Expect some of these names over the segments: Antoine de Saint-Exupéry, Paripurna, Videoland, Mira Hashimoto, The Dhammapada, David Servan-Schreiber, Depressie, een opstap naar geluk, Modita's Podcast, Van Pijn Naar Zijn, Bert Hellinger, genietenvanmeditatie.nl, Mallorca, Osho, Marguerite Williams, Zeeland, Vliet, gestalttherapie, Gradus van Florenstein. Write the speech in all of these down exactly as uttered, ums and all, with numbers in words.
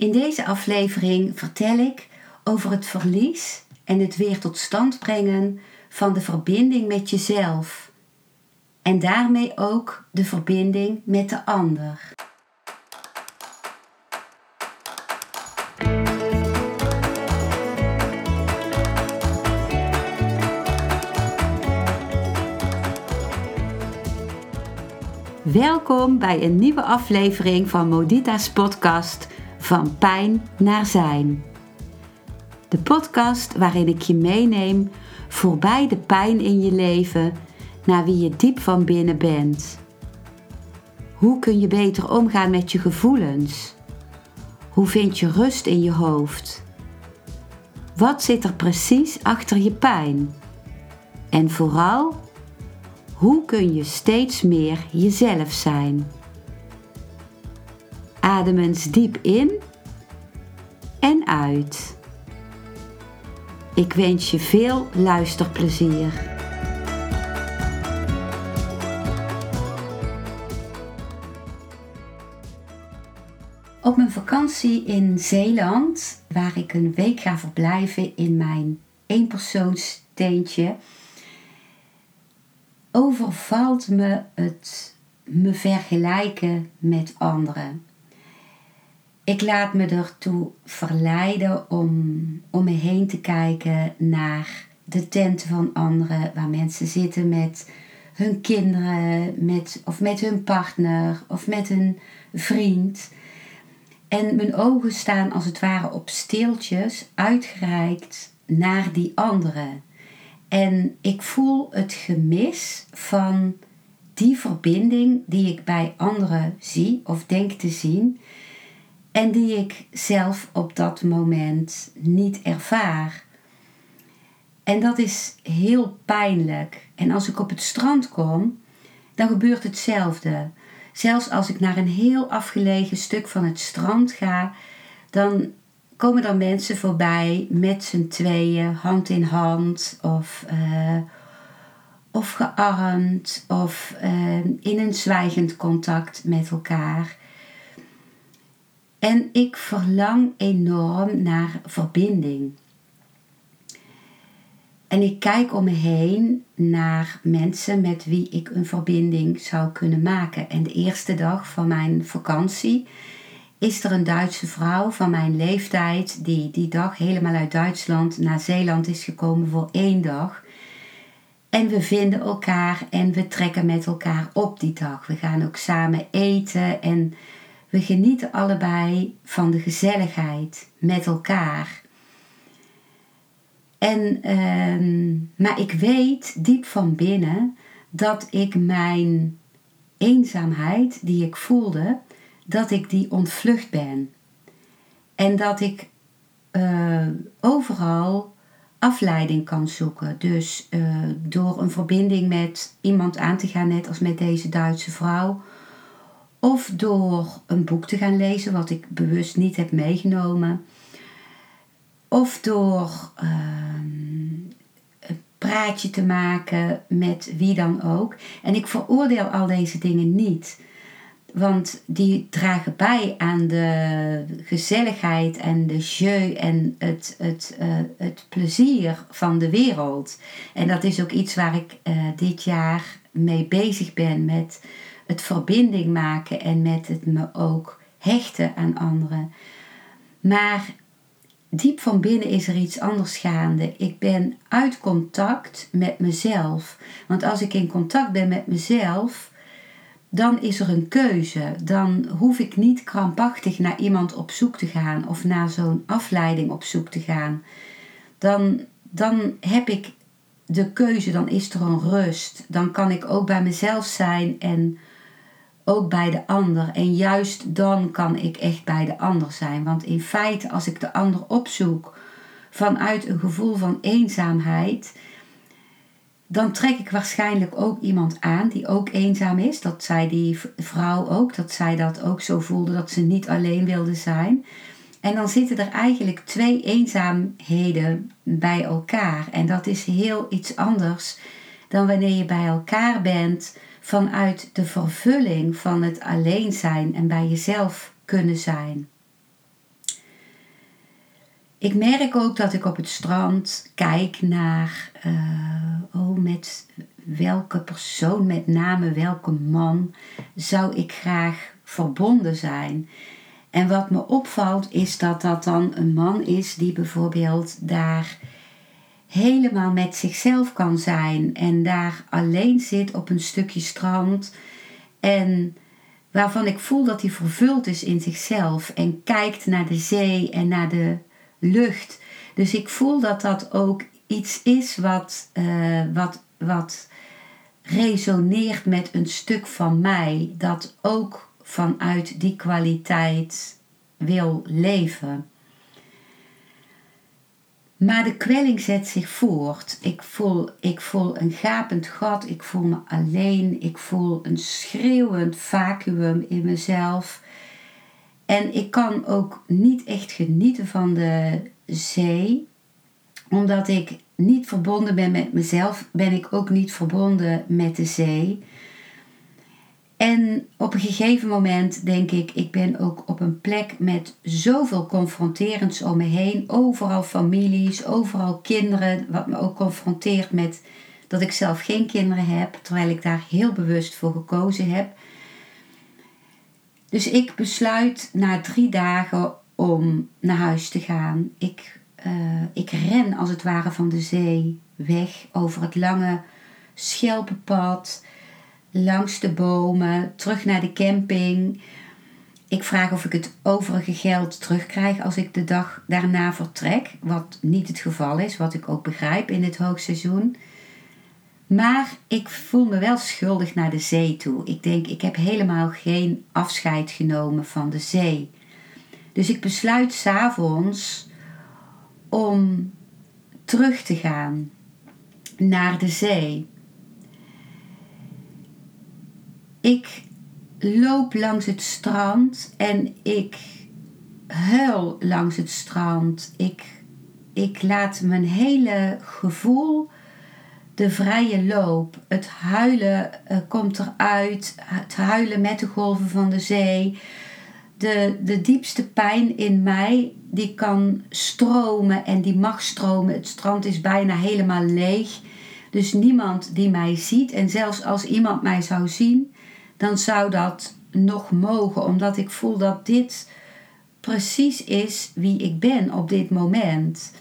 In deze aflevering vertel ik over het verlies en het weer tot stand brengen van de verbinding met jezelf. En daarmee ook de verbinding met de ander. Welkom bij een nieuwe aflevering van Modita's Podcast Van Pijn Naar Zijn. De podcast waarin ik je meeneem voorbij de pijn in je leven naar wie je diep van binnen bent. Hoe kun je beter omgaan met je gevoelens? Hoe vind je rust in je hoofd? Wat zit er precies achter je pijn? En vooral, hoe kun je steeds meer jezelf zijn? Adem eens diep in en uit. Ik wens je veel luisterplezier. Op mijn vakantie in Zeeland, waar ik een week ga verblijven in mijn eenpersoonsteentje, overvalt me het me vergelijken met anderen. Ik laat me ertoe verleiden om om me heen te kijken naar de tenten van anderen, waar mensen zitten met hun kinderen, met, of met hun partner, of met hun vriend. En mijn ogen staan als het ware op steeltjes, uitgereikt naar die anderen. En ik voel het gemis van die verbinding die ik bij anderen zie of denk te zien, en die ik zelf op dat moment niet ervaar. En dat is heel pijnlijk. En als ik op het strand kom, dan gebeurt hetzelfde. Zelfs als ik naar een heel afgelegen stuk van het strand ga, dan komen er mensen voorbij met z'n tweeën, hand in hand, of, uh, of gearmd, of uh, in een zwijgend contact met elkaar. En ik verlang enorm naar verbinding. En ik kijk om me heen naar mensen met wie ik een verbinding zou kunnen maken. En de eerste dag van mijn vakantie is er een Duitse vrouw van mijn leeftijd die die dag helemaal uit Duitsland naar Zeeland is gekomen voor één dag. En we vinden elkaar en we trekken met elkaar op die dag. We gaan ook samen eten en we genieten allebei van de gezelligheid met elkaar. En, uh, maar ik weet diep van binnen dat ik mijn eenzaamheid die ik voelde, dat ik die ontvlucht ben. En dat ik uh, overal afleiding kan zoeken. Dus uh, door een verbinding met iemand aan te gaan, net als met deze Duitse vrouw, of door een boek te gaan lezen, wat ik bewust niet heb meegenomen. Of door uh, een praatje te maken met wie dan ook. En ik veroordeel al deze dingen niet. Want die dragen bij aan de gezelligheid en de jeu en het, het, uh, het plezier van de wereld. En dat is ook iets waar ik uh, dit jaar mee bezig ben, met het verbinding maken en met het me ook hechten aan anderen. Maar diep van binnen is er iets anders gaande. Ik ben uit contact met mezelf. Want als ik in contact ben met mezelf, dan is er een keuze. Dan hoef ik niet krampachtig naar iemand op zoek te gaan of naar zo'n afleiding op zoek te gaan. Dan, dan heb ik de keuze, dan is er een rust. Dan kan ik ook bij mezelf zijn en ook bij de ander. En juist dan kan ik echt bij de ander zijn. Want in feite, als ik de ander opzoek vanuit een gevoel van eenzaamheid, dan trek ik waarschijnlijk ook iemand aan die ook eenzaam is. Dat zei die vrouw ook. Dat zij dat ook zo voelde, dat ze niet alleen wilde zijn. En dan zitten er eigenlijk twee eenzaamheden bij elkaar. En dat is heel iets anders dan wanneer je bij elkaar bent vanuit de vervulling van het alleen zijn en bij jezelf kunnen zijn. Ik merk ook dat ik op het strand kijk naar uh, oh, met welke persoon, met name welke man, zou ik graag verbonden zijn. En wat me opvalt is dat dat dan een man is die bijvoorbeeld daar helemaal met zichzelf kan zijn en daar alleen zit op een stukje strand en waarvan ik voel dat hij vervuld is in zichzelf en kijkt naar de zee en naar de lucht. Dus ik voel dat dat ook iets is wat, uh, wat, wat resoneert met een stuk van mij dat ook vanuit die kwaliteit wil leven. Maar de kwelling zet zich voort. Ik voel, ik voel een gapend gat. Ik voel me alleen. Ik voel een schreeuwend vacuüm in mezelf. En ik kan ook niet echt genieten van de zee. Omdat ik niet verbonden ben met mezelf, ben ik ook niet verbonden met de zee. En op een gegeven moment denk ik, ik ben ook op een plek met zoveel confronterends om me heen. Overal families, overal kinderen. Wat me ook confronteert met dat ik zelf geen kinderen heb. Terwijl ik daar heel bewust voor gekozen heb. Dus ik besluit na drie dagen om naar huis te gaan. Ik, uh, ik ren als het ware van de zee weg over het lange schelpenpad, langs de bomen, terug naar de camping. Ik vraag of ik het overige geld terugkrijg als ik de dag daarna vertrek. Wat niet het geval is, wat ik ook begrijp in dit hoogseizoen. Maar ik voel me wel schuldig naar de zee toe. Ik denk, ik heb helemaal geen afscheid genomen van de zee. Dus ik besluit 's avonds om terug te gaan naar de zee. Ik loop langs het strand en ik huil langs het strand. Ik, ik laat mijn hele gevoel de vrije loop. Het huilen uh, komt eruit. Het huilen met de golven van de zee. De, de diepste pijn in mij die kan stromen en die mag stromen. Het strand is bijna helemaal leeg. Dus niemand die mij ziet. En zelfs als iemand mij zou zien, dan zou dat nog mogen. Omdat ik voel dat dit precies is wie ik ben op dit moment.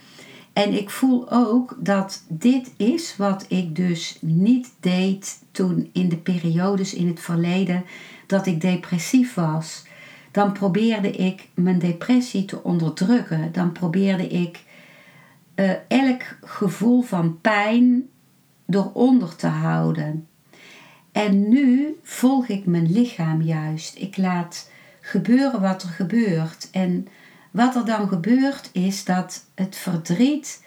En ik voel ook dat dit is wat ik dus niet deed toen in de periodes in het verleden dat ik depressief was. Dan probeerde ik mijn depressie te onderdrukken. Dan probeerde ik uh, elk gevoel van pijn eronder te houden. En nu volg ik mijn lichaam juist. Ik laat gebeuren wat er gebeurt. En wat er dan gebeurt is dat het verdriet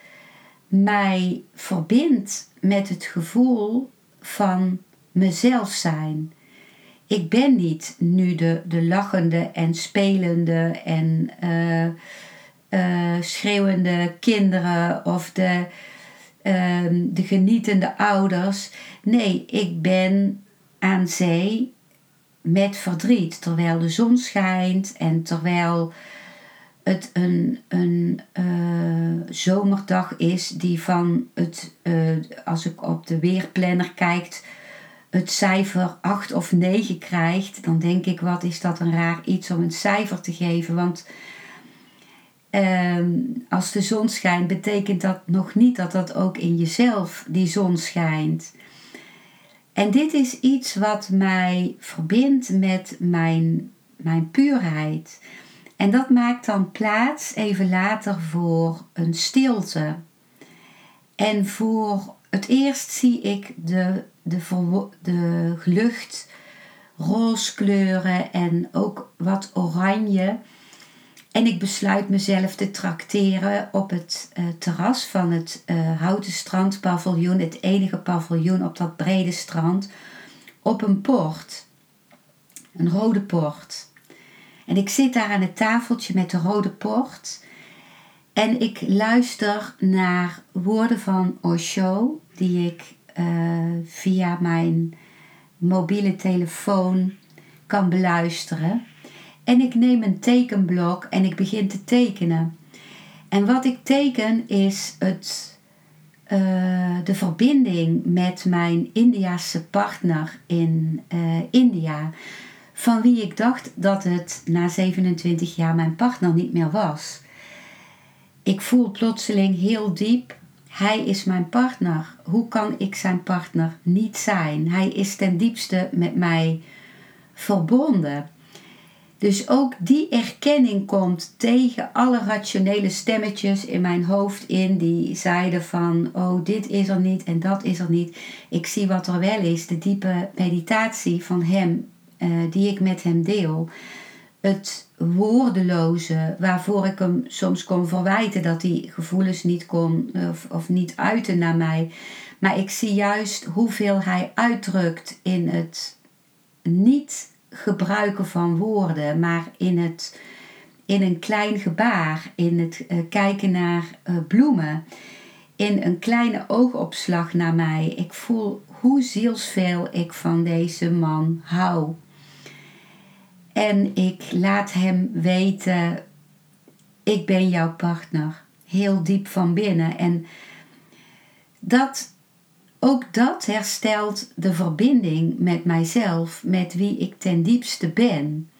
mij verbindt met het gevoel van mezelf zijn. Ik ben niet nu de, de lachende en spelende en uh, uh, schreeuwende kinderen of de, uh, de genietende ouders. Nee, ik ben aan zee met verdriet. Terwijl de zon schijnt en terwijl het een, een uh, zomerdag is die van het, uh, als ik op de weerplanner kijk, het cijfer acht of negen krijgt. Dan denk ik, wat is dat een raar iets om een cijfer te geven. Want uh, als de zon schijnt, betekent dat nog niet dat dat ook in jezelf die zon schijnt. En dit is iets wat mij verbindt met mijn, mijn puurheid. En dat maakt dan plaats even later voor een stilte. En voor het eerst zie ik de, de, de lucht roze kleuren en ook wat oranje. En ik besluit mezelf te trakteren op het uh, terras van het uh, houten strandpaviljoen. Het enige paviljoen op dat brede strand. Op een port. Een rode port. En ik zit daar aan het tafeltje met de rode port. En ik luister naar woorden van Osho. Die ik uh, via mijn mobiele telefoon kan beluisteren. En ik neem een tekenblok en ik begin te tekenen. En wat ik teken is het, uh, de verbinding met mijn Indiase partner in uh, India. Van wie ik dacht dat het na zevenentwintig jaar mijn partner niet meer was. Ik voel plotseling heel diep, hij is mijn partner. Hoe kan ik zijn partner niet zijn? Hij is ten diepste met mij verbonden. Dus ook die erkenning komt tegen alle rationele stemmetjes in mijn hoofd in. Die zeiden van, oh dit is er niet en dat is er niet. Ik zie wat er wel is. De diepe meditatie van hem, uh, die ik met hem deel. Het woordeloze, waarvoor ik hem soms kon verwijten dat hij gevoelens niet kon of, of niet uiten naar mij. Maar ik zie juist hoeveel hij uitdrukt in het niet gebruiken van woorden, maar in, het, in een klein gebaar, in het uh, kijken naar uh, bloemen, in een kleine oogopslag naar mij. Ik voel hoe zielsveel ik van deze man hou. En ik laat hem weten, ik ben jouw partner. Heel diep van binnen. En dat, ook dat herstelt de verbinding met mijzelf, met wie ik ten diepste ben.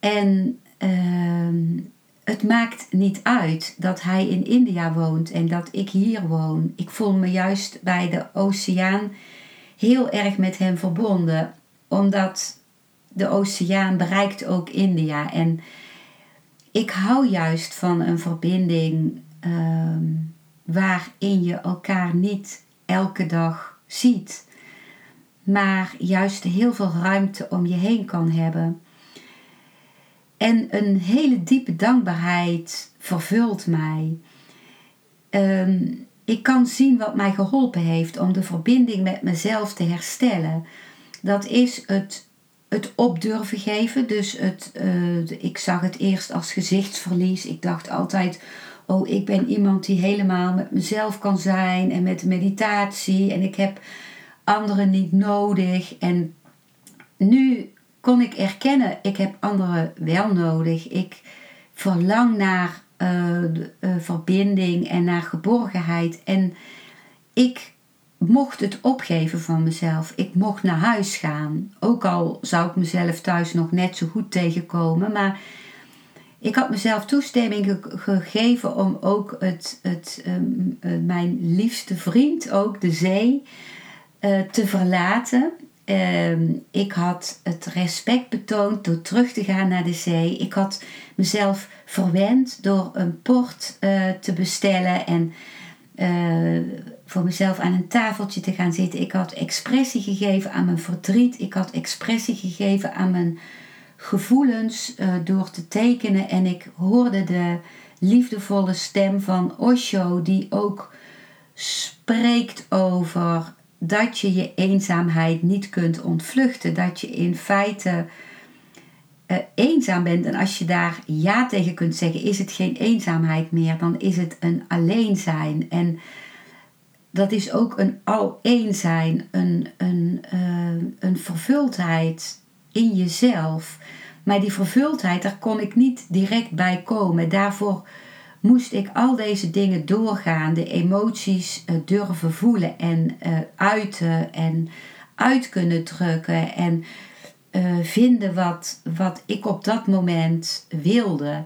En uh, het maakt niet uit dat hij in India woont en dat ik hier woon. Ik voel me juist bij de oceaan heel erg met hem verbonden. Omdat de oceaan bereikt ook India. En ik hou juist van een verbinding um, waarin je elkaar niet elke dag ziet. Maar juist heel veel ruimte om je heen kan hebben. En een hele diepe dankbaarheid vervult mij. Um, ik kan zien wat mij geholpen heeft om de verbinding met mezelf te herstellen. Dat is het Het op durven geven, dus het, uh, ik zag het eerst als gezichtsverlies. Ik dacht altijd, oh ik ben iemand die helemaal met mezelf kan zijn en met de meditatie. En ik heb anderen niet nodig. En nu kon ik erkennen, ik heb anderen wel nodig. Ik verlang naar uh, uh, verbinding en naar geborgenheid. En ik mocht het opgeven van mezelf. Ik mocht naar huis gaan. Ook al zou ik mezelf thuis nog net zo goed tegenkomen. Maar ik had mezelf toestemming ge- gegeven om ook het, het, um, uh, mijn liefste vriend, ook de zee, uh, te verlaten. Um, ik had het respect betoond door terug te gaan naar de zee. Ik had mezelf verwend door een port uh, te bestellen en Uh, voor mezelf aan een tafeltje te gaan zitten. Ik had expressie gegeven aan mijn verdriet. Ik had expressie gegeven aan mijn gevoelens uh, door te tekenen. En ik hoorde de liefdevolle stem van Osho, die ook spreekt over dat je je eenzaamheid niet kunt ontvluchten. Dat je in feite Uh, eenzaam bent. En als je daar ja tegen kunt zeggen, is het geen eenzaamheid meer. Dan is het een alleen zijn. En dat is ook een al-een zijn. Een, een, uh, een vervuldheid in jezelf. Maar die vervuldheid, daar kon ik niet direct bij komen. Daarvoor moest ik al deze dingen doorgaan. De emoties uh, durven voelen. En uh, uiten. En uit kunnen drukken. En Uh, vinden wat, wat ik op dat moment wilde.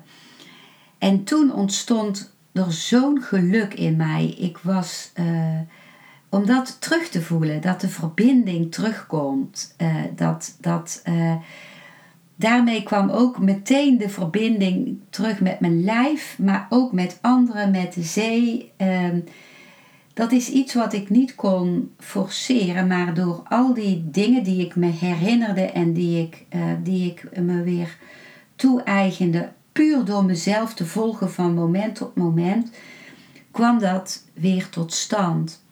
En toen ontstond er zo'n geluk in mij. Ik was, uh, om dat terug te voelen, dat de verbinding terugkomt. Uh, dat, dat, uh, daarmee kwam ook meteen de verbinding terug met mijn lijf, maar ook met anderen, met de zee. Uh, Dat is iets wat ik niet kon forceren, maar door al die dingen die ik me herinnerde en die ik, uh, die ik me weer toe-eigende, puur door mezelf te volgen van moment tot moment, kwam dat weer tot stand.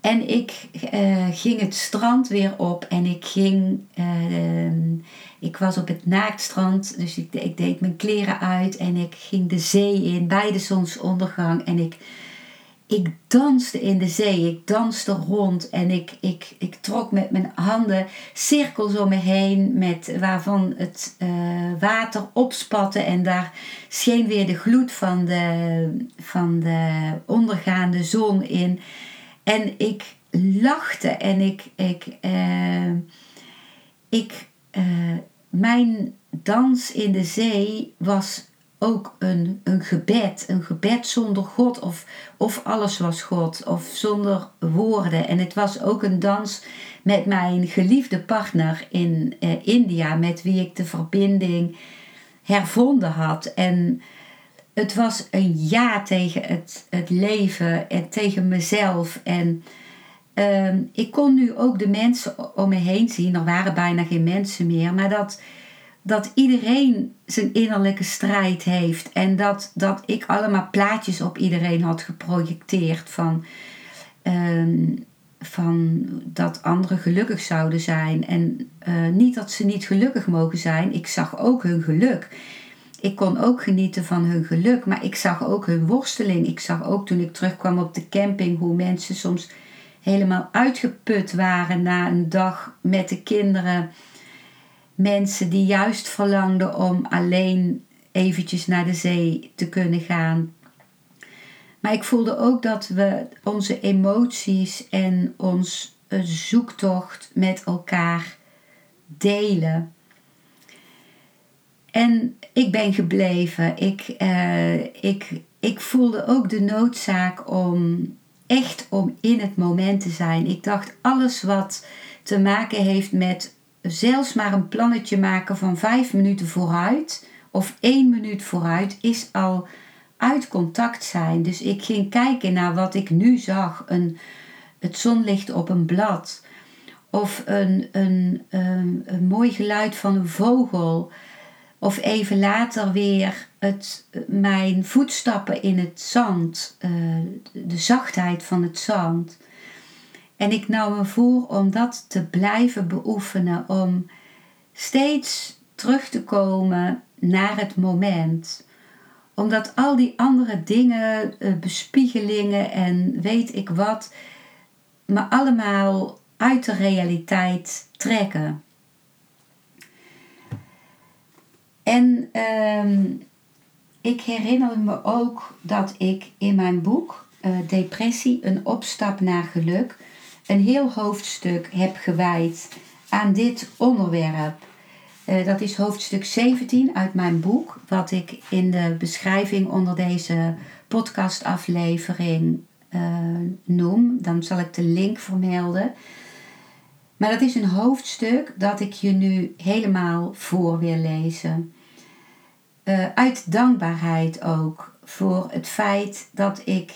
En ik uh, ging het strand weer op en ik ging, uh, ik was op het naaktstrand, dus ik, ik deed mijn kleren uit en ik ging de zee in bij de zonsondergang en ik ik danste in de zee, ik danste rond en ik, ik, ik trok met mijn handen cirkels om me heen met, waarvan het uh, water opspatte en daar scheen weer de gloed van de, van de ondergaande zon in. En ik lachte en ik, ik, uh, ik uh, mijn dans in de zee was ook een, een gebed, een gebed zonder God of, of alles was God of zonder woorden. En het was ook een dans met mijn geliefde partner in eh, India, met wie ik de verbinding hervonden had. En het was een ja tegen het, het leven en tegen mezelf. En eh, ik kon nu ook de mensen om me heen zien, er waren bijna geen mensen meer, maar dat... dat iedereen zijn innerlijke strijd heeft. En dat, dat ik allemaal plaatjes op iedereen had geprojecteerd. Van, uh, van dat anderen gelukkig zouden zijn. En uh, niet dat ze niet gelukkig mogen zijn. Ik zag ook hun geluk. Ik kon ook genieten van hun geluk. Maar ik zag ook hun worsteling. Ik zag ook toen ik terugkwam op de camping. Hoe mensen soms helemaal uitgeput waren. Na een dag met de kinderen. Mensen die juist verlangden om alleen eventjes naar de zee te kunnen gaan. Maar ik voelde ook dat we onze emoties en onze zoektocht met elkaar delen. En ik ben gebleven. Ik, eh, ik, ik voelde ook de noodzaak om echt om in het moment te zijn. Ik dacht, alles wat te maken heeft met... zelfs maar een plannetje maken van vijf minuten vooruit of één minuut vooruit is al uit contact zijn. Dus ik ging kijken naar wat ik nu zag. Een, het zonlicht op een blad of een, een, een, een mooi geluid van een vogel. Of even later weer het, mijn voetstappen in het zand, uh, de zachtheid van het zand. En ik nam me voor om dat te blijven beoefenen. Om steeds terug te komen naar het moment. Omdat al die andere dingen, bespiegelingen en weet ik wat... me allemaal uit de realiteit trekken. En um, ik herinner me ook dat ik in mijn boek... Uh, Depressie, een opstap naar geluk... een heel hoofdstuk heb gewijd aan dit onderwerp. Uh, dat is hoofdstuk zeventien uit mijn boek, wat ik in de beschrijving onder deze podcastaflevering uh, noem. Dan zal ik de link vermelden. Maar dat is een hoofdstuk dat ik je nu helemaal voor wil lezen. Uh, uit dankbaarheid ook voor het feit dat ik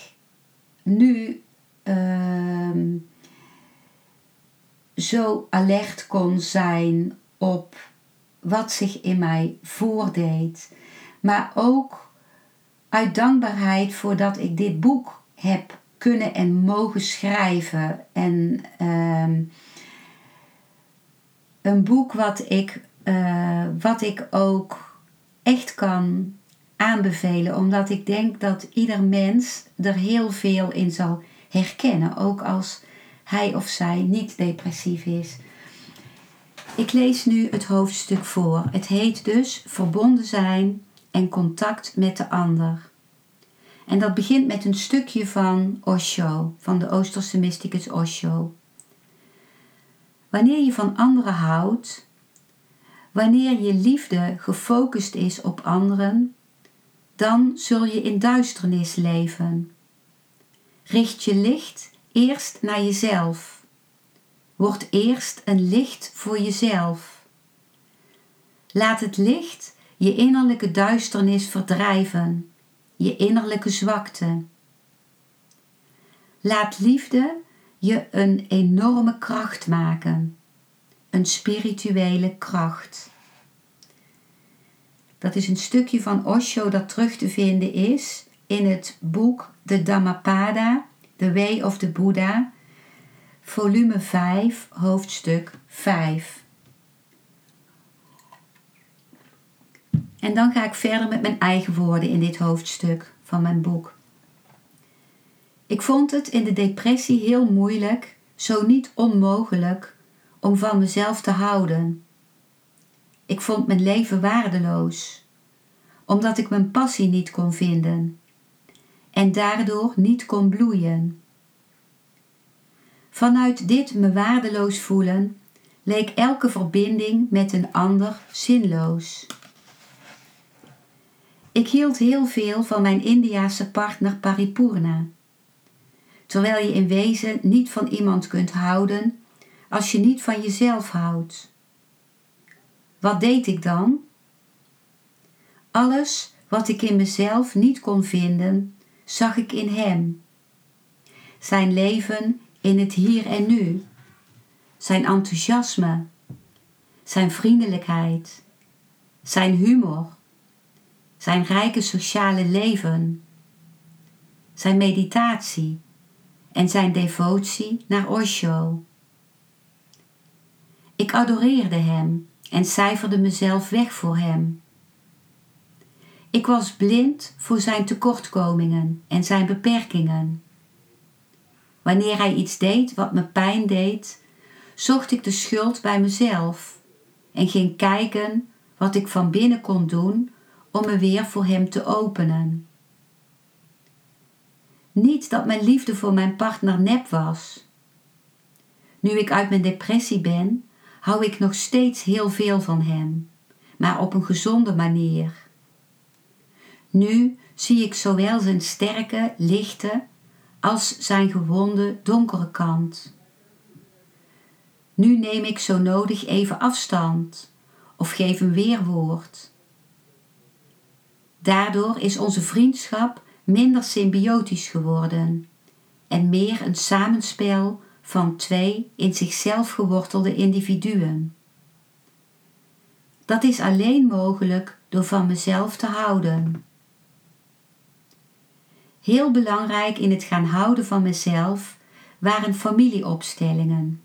nu... Uh, zo alert kon zijn op wat zich in mij voordeed. Maar ook uit dankbaarheid voordat ik dit boek heb kunnen en mogen schrijven. En um, een boek wat ik, uh, wat ik ook echt kan aanbevelen. Omdat ik denk dat ieder mens er heel veel in zal herkennen. Ook als... hij of zij niet depressief is. Ik lees nu het hoofdstuk voor. Het heet dus verbonden zijn en contact met de ander. En dat begint met een stukje van Osho, van de Oosterse mysticus Osho. Wanneer je van anderen houdt, wanneer je liefde gefocust is op anderen, dan zul je in duisternis leven. Richt je licht eerst naar jezelf. Word eerst een licht voor jezelf. Laat het licht je innerlijke duisternis verdrijven, je innerlijke zwakte. Laat liefde je een enorme kracht maken, een spirituele kracht. Dat is een stukje van Osho dat terug te vinden is in het boek The Dhammapada, The Way of the Buddha, volume vijf, hoofdstuk vijf. En dan ga ik verder met mijn eigen woorden in dit hoofdstuk van mijn boek. Ik vond het in de depressie heel moeilijk, zo niet onmogelijk, om van mezelf te houden. Ik vond mijn leven waardeloos, omdat ik mijn passie niet kon vinden en daardoor niet kon bloeien. Vanuit dit me waardeloos voelen leek elke verbinding met een ander zinloos. Ik hield heel veel van mijn Indiase partner Paripurna. Terwijl je in wezen niet van iemand kunt houden als je niet van jezelf houdt. Wat deed ik dan? Alles wat ik in mezelf niet kon vinden, zag ik in hem. Zijn leven in het hier en nu. Zijn enthousiasme. Zijn vriendelijkheid. Zijn humor. Zijn rijke sociale leven. Zijn meditatie. En zijn devotie naar Osho. Ik adoreerde hem en cijferde mezelf weg voor hem. Ik was blind voor zijn tekortkomingen en zijn beperkingen. Wanneer hij iets deed wat me pijn deed, zocht ik de schuld bij mezelf en ging kijken wat ik van binnen kon doen om me weer voor hem te openen. Niet dat mijn liefde voor mijn partner nep was. Nu ik uit mijn depressie ben, hou ik nog steeds heel veel van hem, maar op een gezonde manier. Nu zie ik zowel zijn sterke, lichte, als zijn gewonde, donkere kant. Nu neem ik zo nodig even afstand of geef hem weerwoord. Daardoor is onze vriendschap minder symbiotisch geworden en meer een samenspel van twee in zichzelf gewortelde individuen. Dat is alleen mogelijk door van mezelf te houden. Heel belangrijk in het gaan houden van mezelf waren familieopstellingen,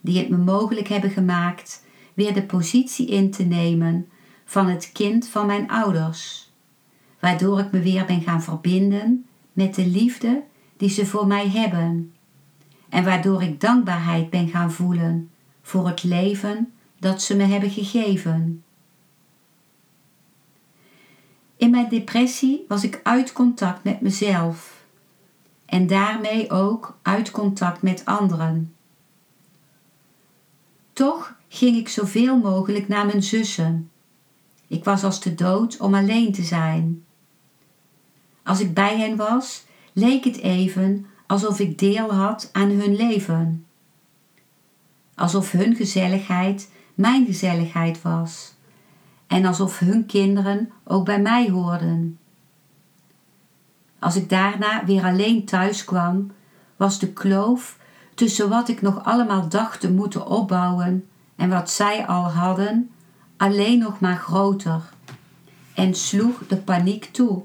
die het me mogelijk hebben gemaakt weer de positie in te nemen van het kind van mijn ouders, waardoor ik me weer ben gaan verbinden met de liefde die ze voor mij hebben en waardoor ik dankbaarheid ben gaan voelen voor het leven dat ze me hebben gegeven. In mijn depressie was ik uit contact met mezelf en daarmee ook uit contact met anderen. Toch ging ik zoveel mogelijk naar mijn zussen. Ik was als de dood om alleen te zijn. Als ik bij hen was, leek het even alsof ik deel had aan hun leven. Alsof hun gezelligheid mijn gezelligheid was. En alsof hun kinderen ook bij mij hoorden. Als ik daarna weer alleen thuis kwam, was de kloof tussen wat ik nog allemaal dacht te moeten opbouwen en wat zij al hadden, alleen nog maar groter en sloeg de paniek toe.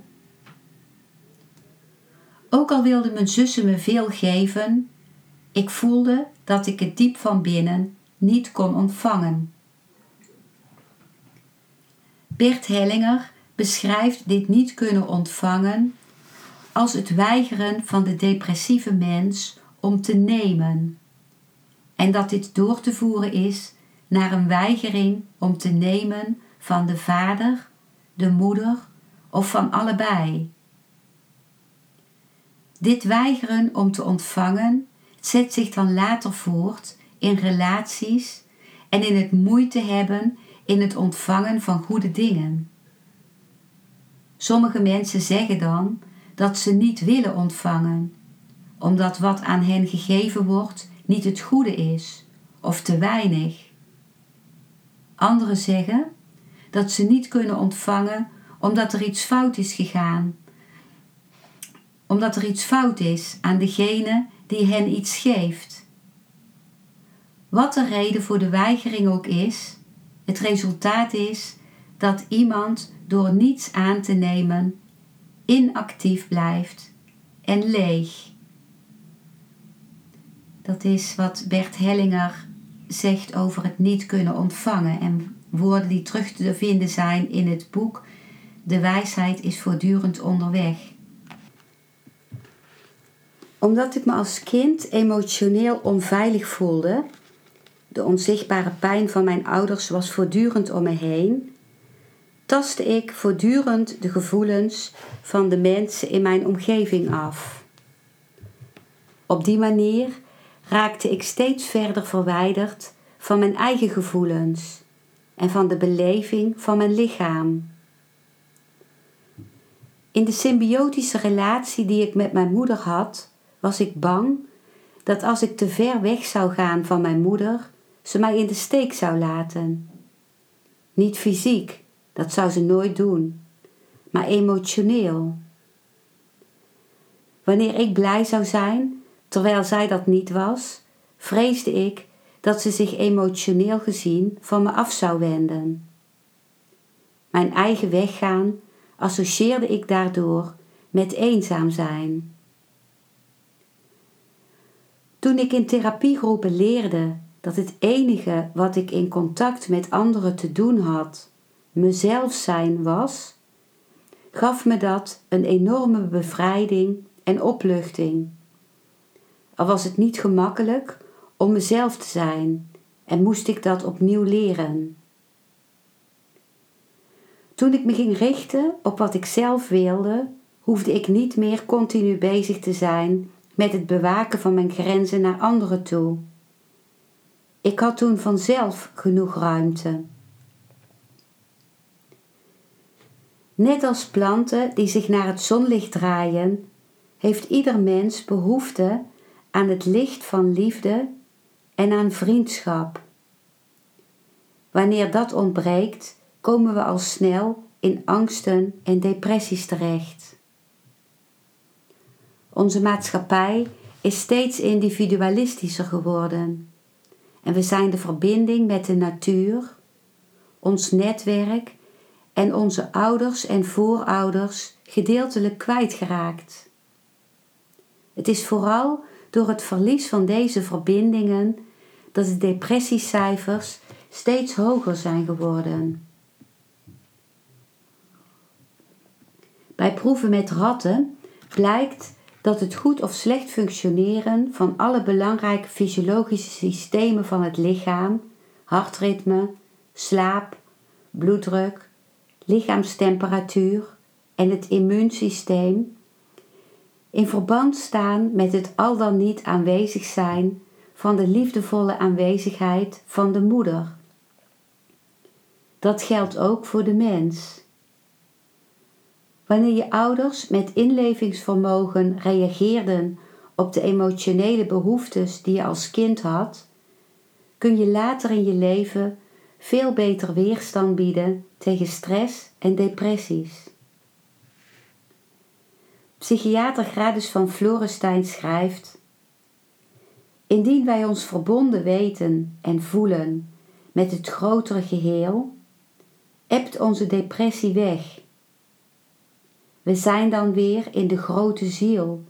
Ook al wilden mijn zussen me veel geven, ik voelde dat ik het diep van binnen niet kon ontvangen. Bert Hellinger beschrijft dit niet kunnen ontvangen als het weigeren van de depressieve mens om te nemen en dat dit door te voeren is naar een weigering om te nemen van de vader, de moeder of van allebei. Dit weigeren om te ontvangen zet zich dan later voort in relaties en in het moeite hebben in het ontvangen van goede dingen. Sommige mensen zeggen dan dat ze niet willen ontvangen, omdat wat aan hen gegeven wordt niet het goede is of te weinig. Anderen zeggen dat ze niet kunnen ontvangen omdat er iets fout is gegaan. Omdat er iets fout is aan degene die hen iets geeft. Wat de reden voor de weigering ook is, het resultaat is dat iemand door niets aan te nemen inactief blijft en leeg. Dat is wat Bert Hellinger zegt over het niet kunnen ontvangen en woorden die terug te vinden zijn in het boek De wijsheid is voortdurend onderweg. Omdat ik me als kind emotioneel onveilig voelde, de onzichtbare pijn van mijn ouders was voortdurend om me heen, tastte ik voortdurend de gevoelens van de mensen in mijn omgeving af. Op die manier raakte ik steeds verder verwijderd van mijn eigen gevoelens en van de beleving van mijn lichaam. In de symbiotische relatie die ik met mijn moeder had, was ik bang dat als ik te ver weg zou gaan van mijn moeder, ze mij in de steek zou laten. Niet fysiek, dat zou ze nooit doen, maar emotioneel. Wanneer ik blij zou zijn, terwijl zij dat niet was, vreesde ik dat ze zich emotioneel gezien van me af zou wenden. Mijn eigen weggaan associeerde ik daardoor met eenzaam zijn. Toen ik in therapiegroepen leerde dat het enige wat ik in contact met anderen te doen had, mezelf zijn was, gaf me dat een enorme bevrijding en opluchting. Al was het niet gemakkelijk om mezelf te zijn en moest ik dat opnieuw leren. Toen ik me ging richten op wat ik zelf wilde, hoefde ik niet meer continu bezig te zijn met het bewaken van mijn grenzen naar anderen toe. Ik had toen vanzelf genoeg ruimte. Net als planten die zich naar het zonlicht draaien, heeft ieder mens behoefte aan het licht van liefde en aan vriendschap. Wanneer dat ontbreekt, komen we al snel in angsten en depressies terecht. Onze maatschappij is steeds individualistischer geworden en we zijn de verbinding met de natuur, ons netwerk en onze ouders en voorouders gedeeltelijk kwijtgeraakt. Het is vooral door het verlies van deze verbindingen dat de depressiecijfers steeds hoger zijn geworden. Bij proeven met ratten blijkt dat het goed of slecht functioneren van alle belangrijke fysiologische systemen van het lichaam, hartritme, slaap, bloeddruk, lichaamstemperatuur en het immuunsysteem, in verband staan met het al dan niet aanwezig zijn van de liefdevolle aanwezigheid van de moeder. Dat geldt ook voor de mens. Wanneer je ouders met inlevingsvermogen reageerden op de emotionele behoeftes die je als kind had, kun je later in je leven veel beter weerstand bieden tegen stress en depressies. Psychiater Gradus van Florenstein schrijft: indien wij ons verbonden weten en voelen met het grotere geheel, ebt onze depressie weg. We zijn dan weer in de grote ziel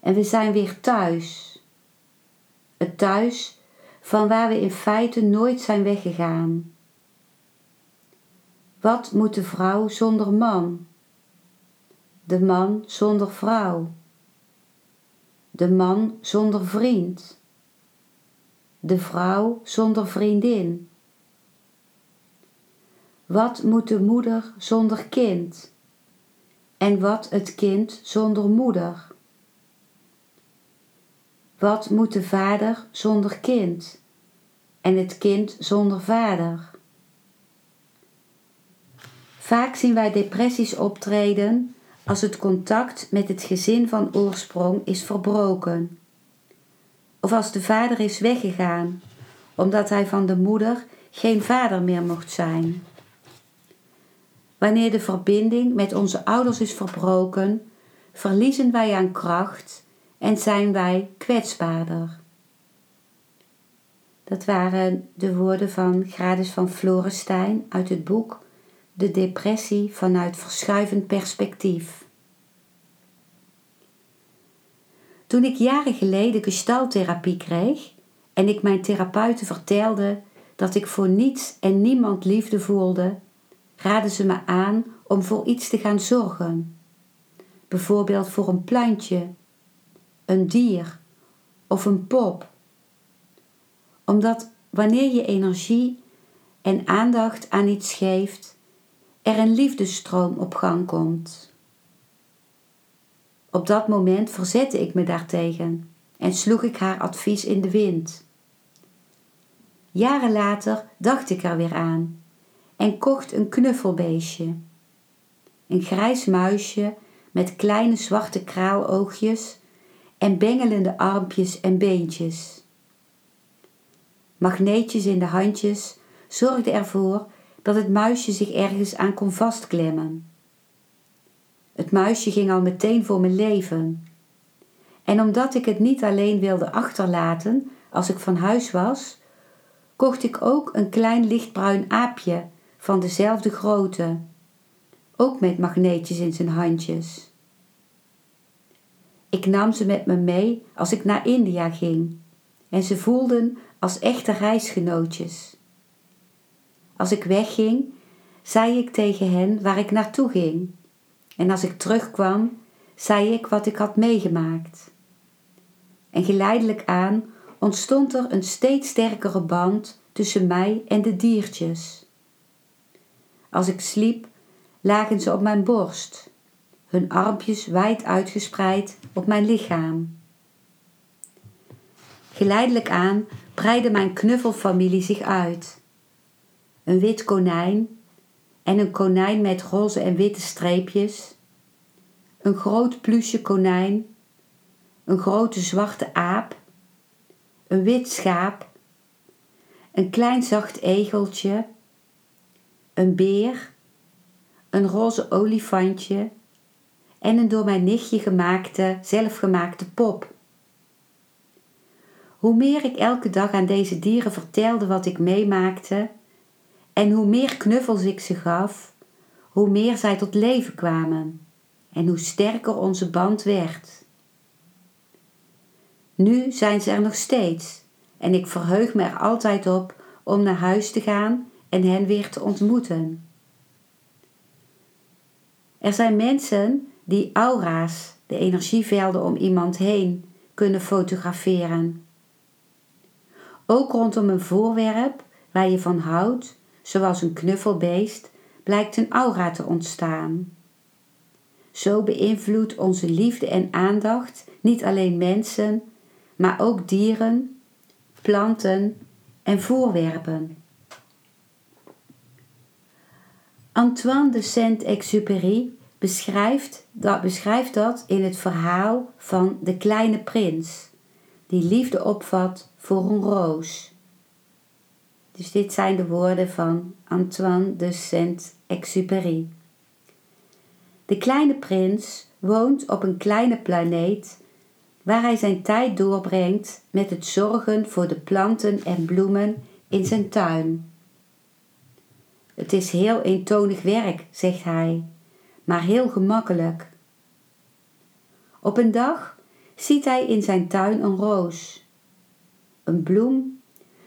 en we zijn weer thuis. Het thuis van waar we in feite nooit zijn weggegaan. Wat moet de vrouw zonder man? De man zonder vrouw. De man zonder vriend. De vrouw zonder vriendin. Wat moet de moeder zonder kind? En wat het kind zonder moeder? Wat moet de vader zonder kind? En het kind zonder vader? Vaak zien wij depressies optreden als het contact met het gezin van oorsprong is verbroken. Of als de vader is weggegaan, omdat hij van de moeder geen vader meer mocht zijn. Wanneer de verbinding met onze ouders is verbroken, verliezen wij aan kracht en zijn wij kwetsbaarder. Dat waren de woorden van Gradus van Florenstein uit het boek De Depressie vanuit verschuivend perspectief. Toen ik jaren geleden gestalttherapie kreeg en ik mijn therapeuten vertelde dat ik voor niets en niemand liefde voelde, raden ze me aan om voor iets te gaan zorgen. Bijvoorbeeld voor een plantje, een dier of een pop. Omdat wanneer je energie en aandacht aan iets geeft, er een liefdestroom op gang komt. Op dat moment verzette ik me daartegen en sloeg ik haar advies in de wind. Jaren later dacht ik er weer aan en kocht een knuffelbeestje. Een grijs muisje met kleine zwarte kraaloogjes en bengelende armpjes en beentjes. Magneetjes in de handjes zorgden ervoor dat het muisje zich ergens aan kon vastklemmen. Het muisje ging al meteen voor mijn leven. En omdat ik het niet alleen wilde achterlaten als ik van huis was, kocht ik ook een klein lichtbruin aapje van dezelfde grootte, ook met magneetjes in zijn handjes. Ik nam ze met me mee als ik naar India ging en ze voelden als echte reisgenootjes. Als ik wegging, zei ik tegen hen waar ik naartoe ging en als ik terugkwam, zei ik wat ik had meegemaakt. En geleidelijk aan ontstond er een steeds sterkere band tussen mij en de diertjes. Als ik sliep, lagen ze op mijn borst, hun armpjes wijd uitgespreid op mijn lichaam. Geleidelijk aan breidde mijn knuffelfamilie zich uit. Een wit konijn en een konijn met roze en witte streepjes, een groot pluche konijn, een grote zwarte aap, een wit schaap, een klein zacht egeltje, een beer, een roze olifantje en een door mijn nichtje gemaakte, zelfgemaakte pop. Hoe meer ik elke dag aan deze dieren vertelde wat ik meemaakte en hoe meer knuffels ik ze gaf, hoe meer zij tot leven kwamen en hoe sterker onze band werd. Nu zijn ze er nog steeds en ik verheug me er altijd op om naar huis te gaan en hen weer te ontmoeten. Er zijn mensen die aura's, de energievelden om iemand heen, kunnen fotograferen. Ook rondom een voorwerp waar je van houdt, zoals een knuffelbeest, blijkt een aura te ontstaan. Zo beïnvloedt onze liefde en aandacht niet alleen mensen, maar ook dieren, planten en voorwerpen. Antoine de Saint-Exupéry beschrijft dat, beschrijft dat in het verhaal van de kleine prins, die liefde opvat voor een roos. Dus dit zijn de woorden van Antoine de Saint-Exupéry. De kleine prins woont op een kleine planeet waar hij zijn tijd doorbrengt met het zorgen voor de planten en bloemen in zijn tuin. Het is heel eentonig werk, zegt hij, maar heel gemakkelijk. Op een dag ziet hij in zijn tuin een roos, een bloem,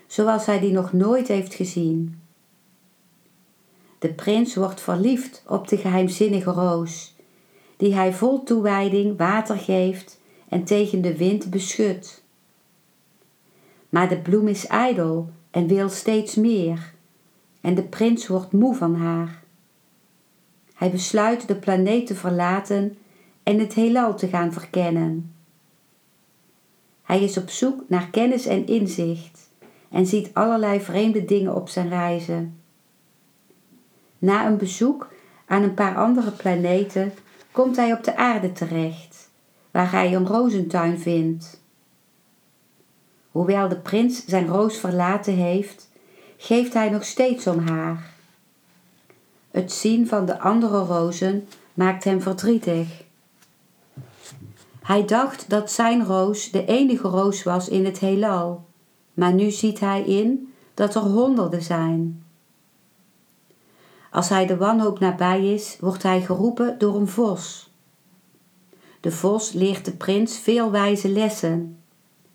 zoals hij die nog nooit heeft gezien. De prins wordt verliefd op de geheimzinnige roos, die hij vol toewijding water geeft en tegen de wind beschut. Maar de bloem is ijdel en wil steeds meer, en de prins wordt moe van haar. Hij besluit de planeet te verlaten en het heelal te gaan verkennen. Hij is op zoek naar kennis en inzicht en ziet allerlei vreemde dingen op zijn reizen. Na een bezoek aan een paar andere planeten komt hij op de aarde terecht, waar hij een rozentuin vindt. Hoewel de prins zijn roos verlaten heeft, geeft hij nog steeds om haar. Het zien van de andere rozen maakt hem verdrietig. Hij dacht dat zijn roos de enige roos was in het heelal, maar nu ziet hij in dat er honderden zijn. Als hij de wanhoop nabij is, wordt hij geroepen door een vos. De vos leert de prins veel wijze lessen,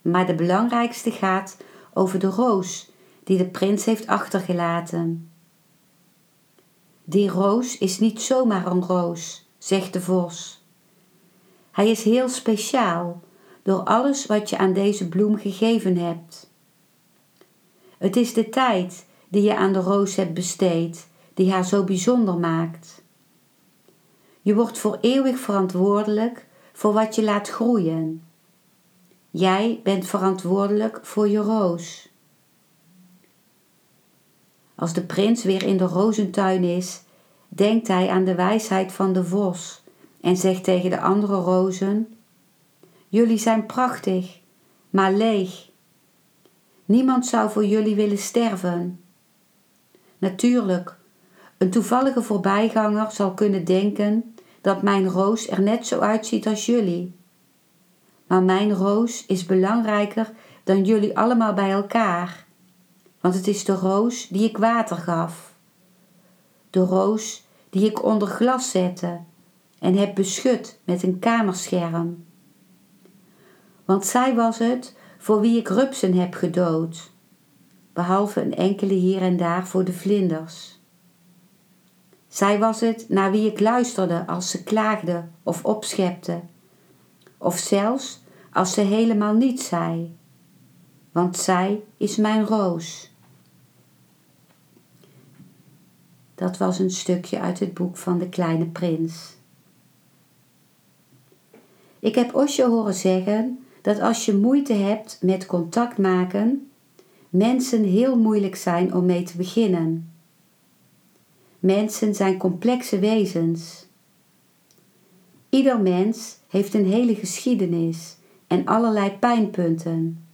maar de belangrijkste gaat over de roos die de prins heeft achtergelaten. Die roos is niet zomaar een roos, zegt de vos. Hij is heel speciaal door alles wat je aan deze bloem gegeven hebt. Het is de tijd die je aan de roos hebt besteed, die haar zo bijzonder maakt. Je wordt voor eeuwig verantwoordelijk voor wat je laat groeien. Jij bent verantwoordelijk voor je roos. Als de prins weer in de rozentuin is, denkt hij aan de wijsheid van de vos en zegt tegen de andere rozen: jullie zijn prachtig, maar leeg. Niemand zou voor jullie willen sterven. Natuurlijk, een toevallige voorbijganger zal kunnen denken dat mijn roos er net zo uitziet als jullie. Maar mijn roos is belangrijker dan jullie allemaal bij elkaar, want het is de roos die ik water gaf. De roos die ik onder glas zette en heb beschut met een kamerscherm. Want zij was het voor wie ik rupsen heb gedood, behalve een enkele hier en daar voor de vlinders. Zij was het naar wie ik luisterde als ze klaagde of opschepte, of zelfs als ze helemaal niets zei, want zij is mijn roos. Dat was een stukje uit het boek van de Kleine Prins. Ik heb Osho horen zeggen dat als je moeite hebt met contact maken, mensen heel moeilijk zijn om mee te beginnen. Mensen zijn complexe wezens. Ieder mens heeft een hele geschiedenis en allerlei pijnpunten.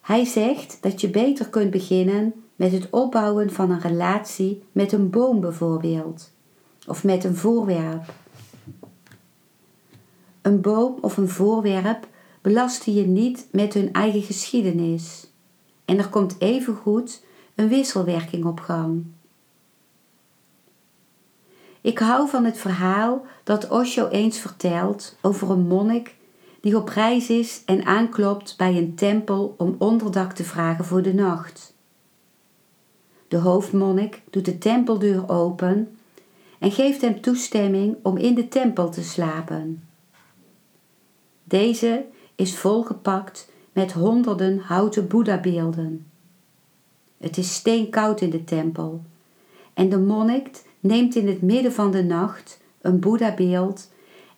Hij zegt dat je beter kunt beginnen met het opbouwen van een relatie met een boom bijvoorbeeld, of met een voorwerp. Een boom of een voorwerp belasten je niet met hun eigen geschiedenis en er komt evengoed een wisselwerking op gang. Ik hou van het verhaal dat Osho eens vertelt over een monnik die op reis is en aanklopt bij een tempel om onderdak te vragen voor de nacht. De hoofdmonnik doet de tempeldeur open en geeft hem toestemming om in de tempel te slapen. Deze is volgepakt met honderden houten boeddhabeelden. Het is steenkoud in de tempel en de monnik neemt in het midden van de nacht een boeddhabeeld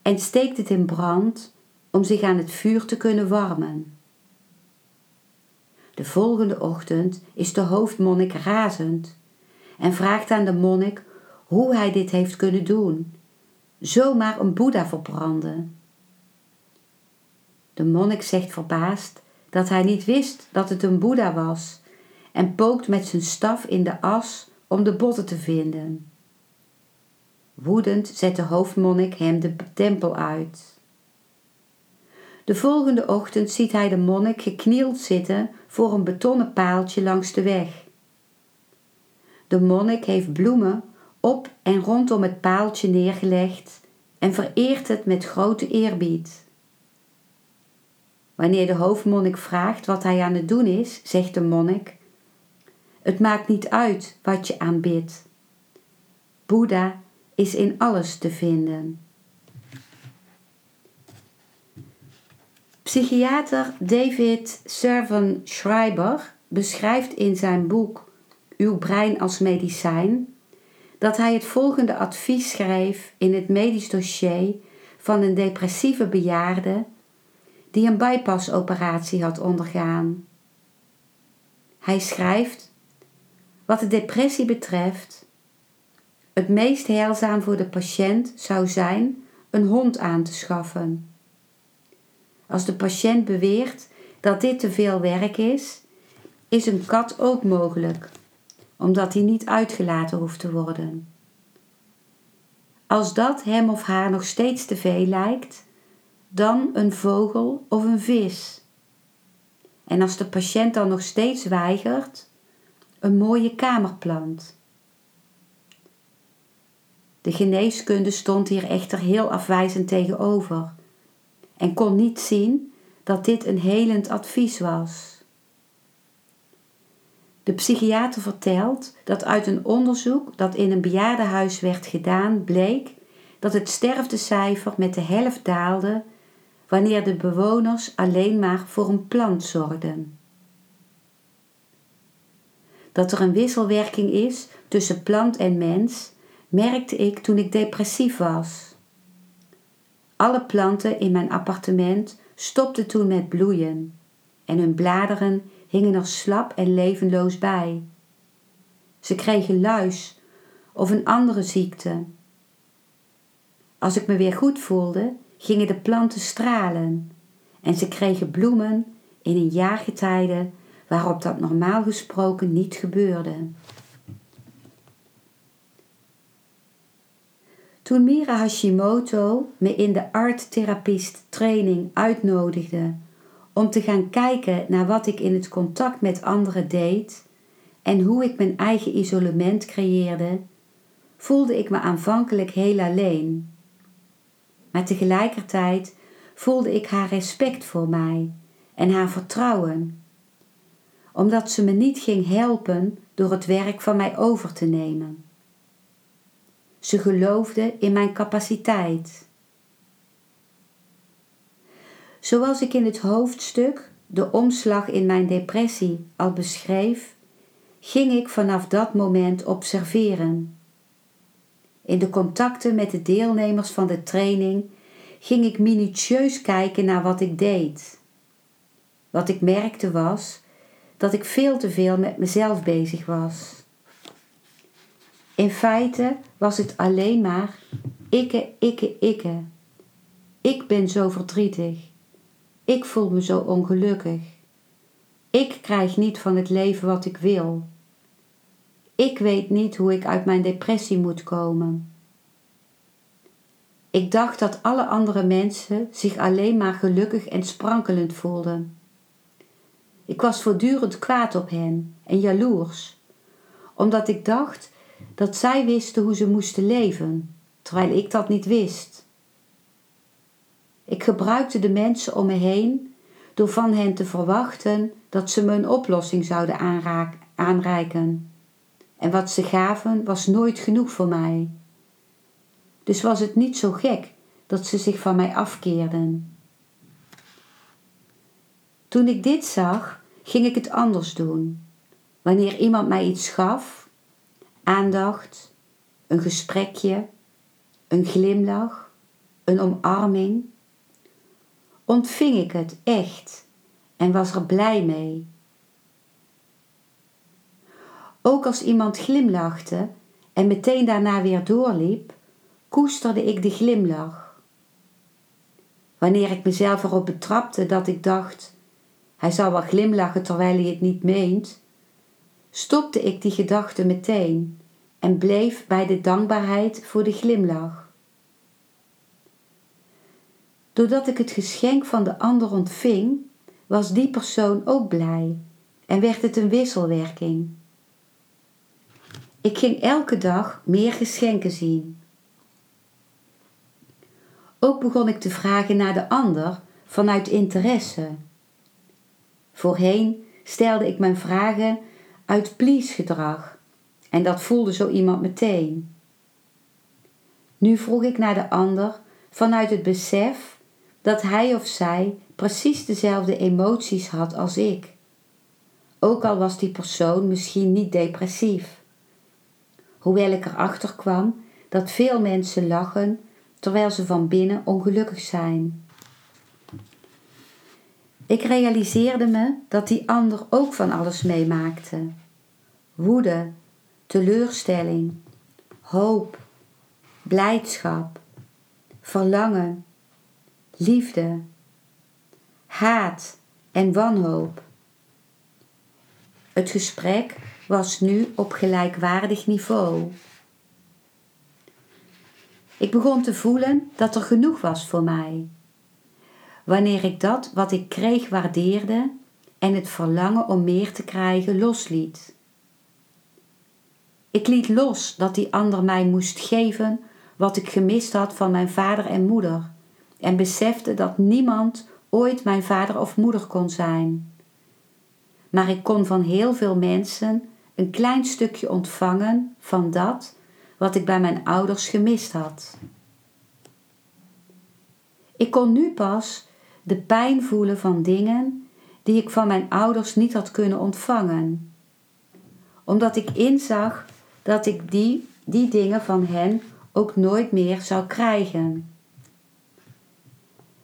en steekt het in brand om zich aan het vuur te kunnen warmen. De volgende ochtend is de hoofdmonnik razend en vraagt aan de monnik hoe hij dit heeft kunnen doen, zomaar een boeddha verbranden. De monnik zegt verbaasd dat hij niet wist dat het een boeddha was en pookt met zijn staf in de as om de botten te vinden. Woedend zet de hoofdmonnik hem de tempel uit. De volgende ochtend ziet hij de monnik geknield zitten voor een betonnen paaltje langs de weg. De monnik heeft bloemen op en rondom het paaltje neergelegd en vereert het met grote eerbied. Wanneer de hoofdmonnik vraagt wat hij aan het doen is, zegt de monnik: het maakt niet uit wat je aanbidt. Boeddha is in alles te vinden. Psychiater David Servan-Schreiber beschrijft in zijn boek Uw brein als medicijn dat hij het volgende advies schreef in het medisch dossier van een depressieve bejaarde die een bypassoperatie had ondergaan. Hij schrijft: wat de depressie betreft, het meest heilzaam voor de patiënt zou zijn een hond aan te schaffen. Als de patiënt beweert dat dit te veel werk is, is een kat ook mogelijk, omdat die niet uitgelaten hoeft te worden. Als dat hem of haar nog steeds te veel lijkt, dan een vogel of een vis. En als de patiënt dan nog steeds weigert, een mooie kamerplant. De geneeskunde stond hier echter heel afwijzend tegenover en kon niet zien dat dit een helend advies was. De psychiater vertelt dat uit een onderzoek dat in een bejaardenhuis werd gedaan bleek dat het sterftecijfer met de helft daalde wanneer de bewoners alleen maar voor een plant zorgden. Dat er een wisselwerking is tussen plant en mens, merkte ik toen ik depressief was. Alle planten in mijn appartement stopten toen met bloeien en hun bladeren hingen er slap en levenloos bij. Ze kregen luis of een andere ziekte. Als ik me weer goed voelde, gingen de planten stralen en ze kregen bloemen in een jaargetijde waarop dat normaal gesproken niet gebeurde. Toen Mira Hashimoto me in de arttherapist training uitnodigde om te gaan kijken naar wat ik in het contact met anderen deed en hoe ik mijn eigen isolement creëerde, voelde ik me aanvankelijk heel alleen. Maar tegelijkertijd voelde ik haar respect voor mij en haar vertrouwen, omdat ze me niet ging helpen door het werk van mij over te nemen. Ze geloofde in mijn capaciteit. Zoals ik in het hoofdstuk De omslag in mijn depressie al beschreef, ging ik vanaf dat moment observeren. In de contacten met de deelnemers van de training ging ik minutieus kijken naar wat ik deed. Wat ik merkte was dat ik veel te veel met mezelf bezig was. In feite was het alleen maar ikke, ikke, ikke. Ik ben zo verdrietig. Ik voel me zo ongelukkig. Ik krijg niet van het leven wat ik wil. Ik weet niet hoe ik uit mijn depressie moet komen. Ik dacht dat alle andere mensen zich alleen maar gelukkig en sprankelend voelden. Ik was voortdurend kwaad op hen en jaloers, omdat ik dacht dat zij wisten hoe ze moesten leven, terwijl ik dat niet wist. Ik gebruikte de mensen om me heen door van hen te verwachten dat ze me een oplossing zouden aanraak, aanreiken. En wat ze gaven was nooit genoeg voor mij. Dus was het niet zo gek dat ze zich van mij afkeerden. Toen ik dit zag, ging ik het anders doen. Wanneer iemand mij iets gaf, aandacht, een gesprekje, een glimlach, een omarming, ontving ik het echt en was er blij mee. Ook als iemand glimlachte en meteen daarna weer doorliep, koesterde ik de glimlach. Wanneer ik mezelf erop betrapte dat ik dacht, hij zal wel glimlachen terwijl hij het niet meent, stopte ik die gedachte meteen en bleef bij de dankbaarheid voor de glimlach. Doordat ik het geschenk van de ander ontving, was die persoon ook blij en werd het een wisselwerking. Ik ging elke dag meer geschenken zien. Ook begon ik te vragen naar de ander vanuit interesse. Voorheen stelde ik mijn vragen uit please-gedrag en dat voelde zo iemand meteen. Nu vroeg ik naar de ander vanuit het besef dat hij of zij precies dezelfde emoties had als ik. Ook al was die persoon misschien niet depressief. Hoewel ik erachter kwam dat veel mensen lachen terwijl ze van binnen ongelukkig zijn. Ik realiseerde me dat die ander ook van alles meemaakte. Woede, teleurstelling, hoop, blijdschap, verlangen, liefde, haat en wanhoop. Het gesprek was nu op gelijkwaardig niveau. Ik begon te voelen dat er genoeg was voor mij. Wanneer ik dat wat ik kreeg waardeerde en het verlangen om meer te krijgen losliet. Ik liet los dat die ander mij moest geven wat ik gemist had van mijn vader en moeder. En besefte dat niemand ooit mijn vader of moeder kon zijn. Maar ik kon van heel veel mensen een klein stukje ontvangen van dat wat ik bij mijn ouders gemist had. Ik kon nu pas de pijn voelen van dingen die ik van mijn ouders niet had kunnen ontvangen. Omdat ik inzag dat ik die, die dingen van hen ook nooit meer zou krijgen.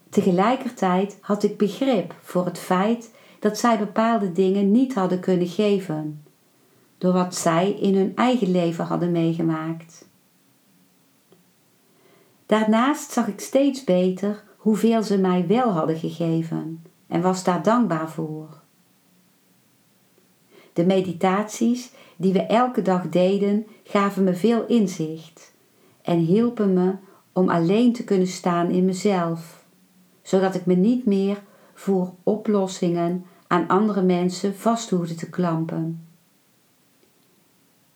Tegelijkertijd had ik begrip voor het feit dat zij bepaalde dingen niet hadden kunnen geven, door wat zij in hun eigen leven hadden meegemaakt. Daarnaast zag ik steeds beter hoeveel ze mij wel hadden gegeven en was daar dankbaar voor. De meditaties die we elke dag deden gaven me veel inzicht en hielpen me om alleen te kunnen staan in mezelf, zodat ik me niet meer voor oplossingen aan andere mensen vasthoefde te klampen.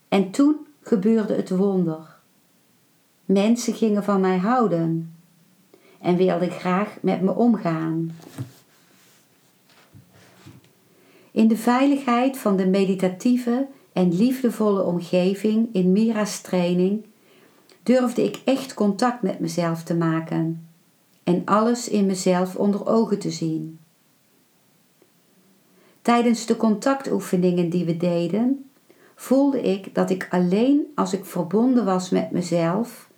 En toen gebeurde het wonder. Mensen gingen van mij houden en wilden graag met me omgaan. In de veiligheid van de meditatieve en liefdevolle omgeving in Mira's training durfde ik echt contact met mezelf te maken en alles in mezelf onder ogen te zien. Tijdens de contactoefeningen die we deden, voelde ik dat ik alleen als ik verbonden was met mezelf,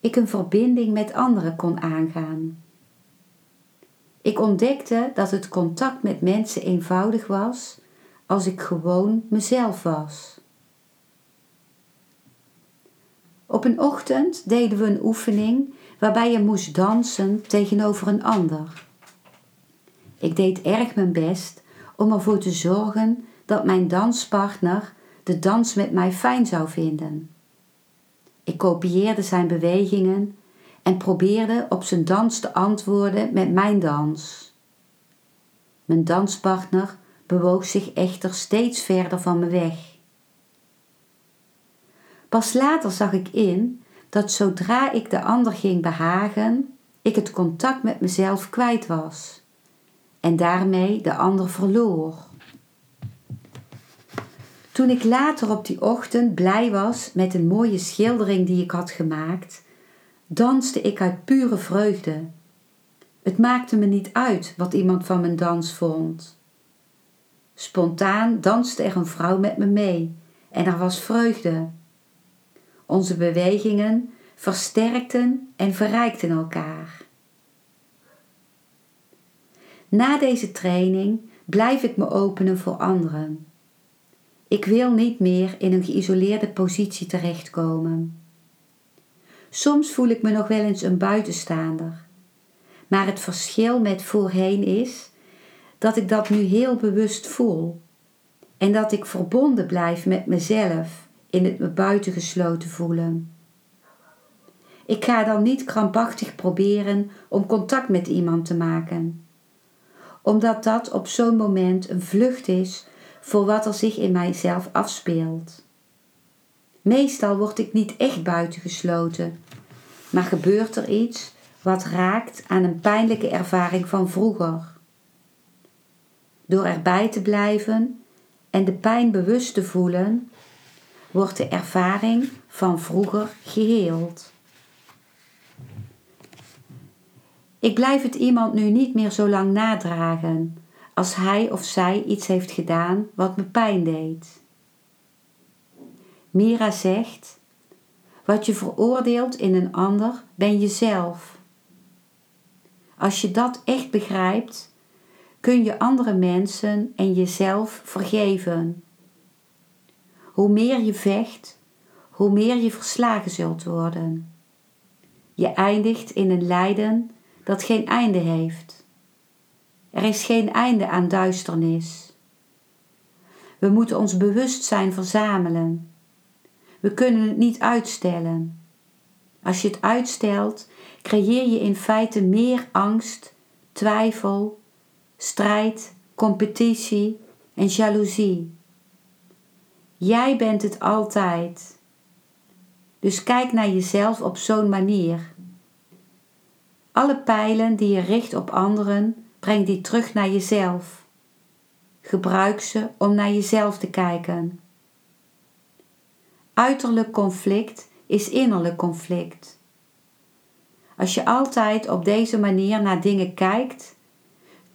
ik een verbinding met anderen kon aangaan. Ik ontdekte dat het contact met mensen eenvoudig was als ik gewoon mezelf was. Op een ochtend deden we een oefening waarbij je moest dansen tegenover een ander. Ik deed erg mijn best om ervoor te zorgen dat mijn danspartner de dans met mij fijn zou vinden. Ik kopieerde zijn bewegingen en probeerde op zijn dans te antwoorden met mijn dans. Mijn danspartner bewoog zich echter steeds verder van me weg. Pas later zag ik in dat zodra ik de ander ging behagen, ik het contact met mezelf kwijt was en daarmee de ander verloor. Toen ik later op die ochtend blij was met een mooie schildering die ik had gemaakt, danste ik uit pure vreugde. Het maakte me niet uit wat iemand van mijn dans vond. Spontaan danste er een vrouw met me mee en er was vreugde. Onze bewegingen versterkten en verrijkten elkaar. Na deze training blijf ik me openen voor anderen. Ik wil niet meer in een geïsoleerde positie terechtkomen. Soms voel ik me nog wel eens een buitenstaander. Maar het verschil met voorheen is dat ik dat nu heel bewust voel. En dat ik verbonden blijf met mezelf in het me buitengesloten voelen. Ik ga dan niet krampachtig proberen om contact met iemand te maken. Omdat dat op zo'n moment een vlucht is voor wat er zich in mijzelf afspeelt. Meestal word ik niet echt buitengesloten, maar gebeurt er iets wat raakt aan een pijnlijke ervaring van vroeger. Door erbij te blijven en de pijn bewust te voelen, wordt de ervaring van vroeger geheeld. Ik blijf het iemand nu niet meer zo lang nadragen als hij of zij iets heeft gedaan wat me pijn deed. Mira zegt: wat je veroordeelt in een ander ben jezelf. Als je dat echt begrijpt, kun je andere mensen en jezelf vergeven. Hoe meer je vecht, hoe meer je verslagen zult worden. Je eindigt in een lijden dat geen einde heeft. Er is geen einde aan duisternis. We moeten ons bewustzijn verzamelen. We kunnen het niet uitstellen. Als je het uitstelt, creëer je in feite meer angst, twijfel, strijd, competitie en jaloezie. Jij bent het altijd. Dus kijk naar jezelf op zo'n manier. Alle pijlen die je richt op anderen, breng die terug naar jezelf. Gebruik ze om naar jezelf te kijken. Uiterlijk conflict is innerlijk conflict. Als je altijd op deze manier naar dingen kijkt,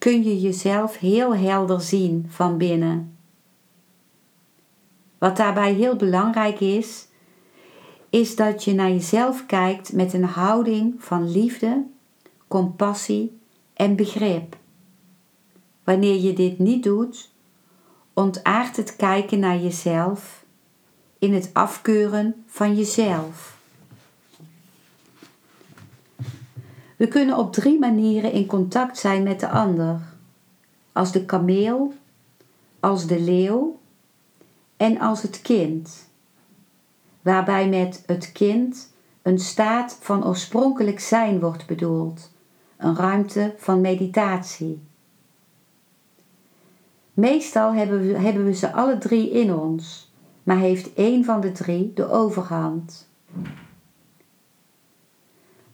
kun je jezelf heel helder zien van binnen. Wat daarbij heel belangrijk is, is dat je naar jezelf kijkt met een houding van liefde, compassie en begrip. Wanneer je dit niet doet, ontaart het kijken naar jezelf in het afkeuren van jezelf. We kunnen op drie manieren in contact zijn met de ander. Als de kameel, als de leeuw en als het kind. Waarbij met het kind een staat van oorspronkelijk zijn wordt bedoeld. Een ruimte van meditatie. Meestal hebben we, hebben we ze alle drie in ons, maar heeft één van de drie de overhand.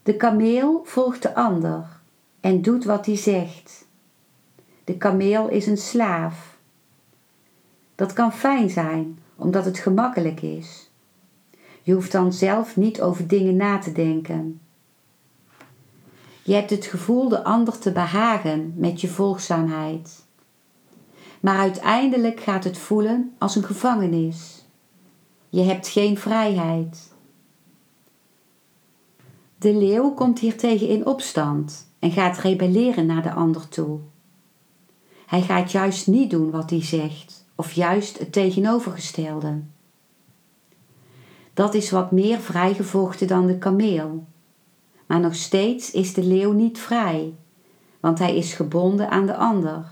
De kameel volgt de ander en doet wat hij zegt. De kameel is een slaaf. Dat kan fijn zijn, omdat het gemakkelijk is. Je hoeft dan zelf niet over dingen na te denken. Je hebt het gevoel de ander te behagen met je volgzaamheid. Maar uiteindelijk gaat het voelen als een gevangenis. Je hebt geen vrijheid. De leeuw komt hiertegen in opstand en gaat rebelleren naar de ander toe. Hij gaat juist niet doen wat hij zegt, of juist het tegenovergestelde. Dat is wat meer vrijgevochten dan de kameel. Maar nog steeds is de leeuw niet vrij, want hij is gebonden aan de ander.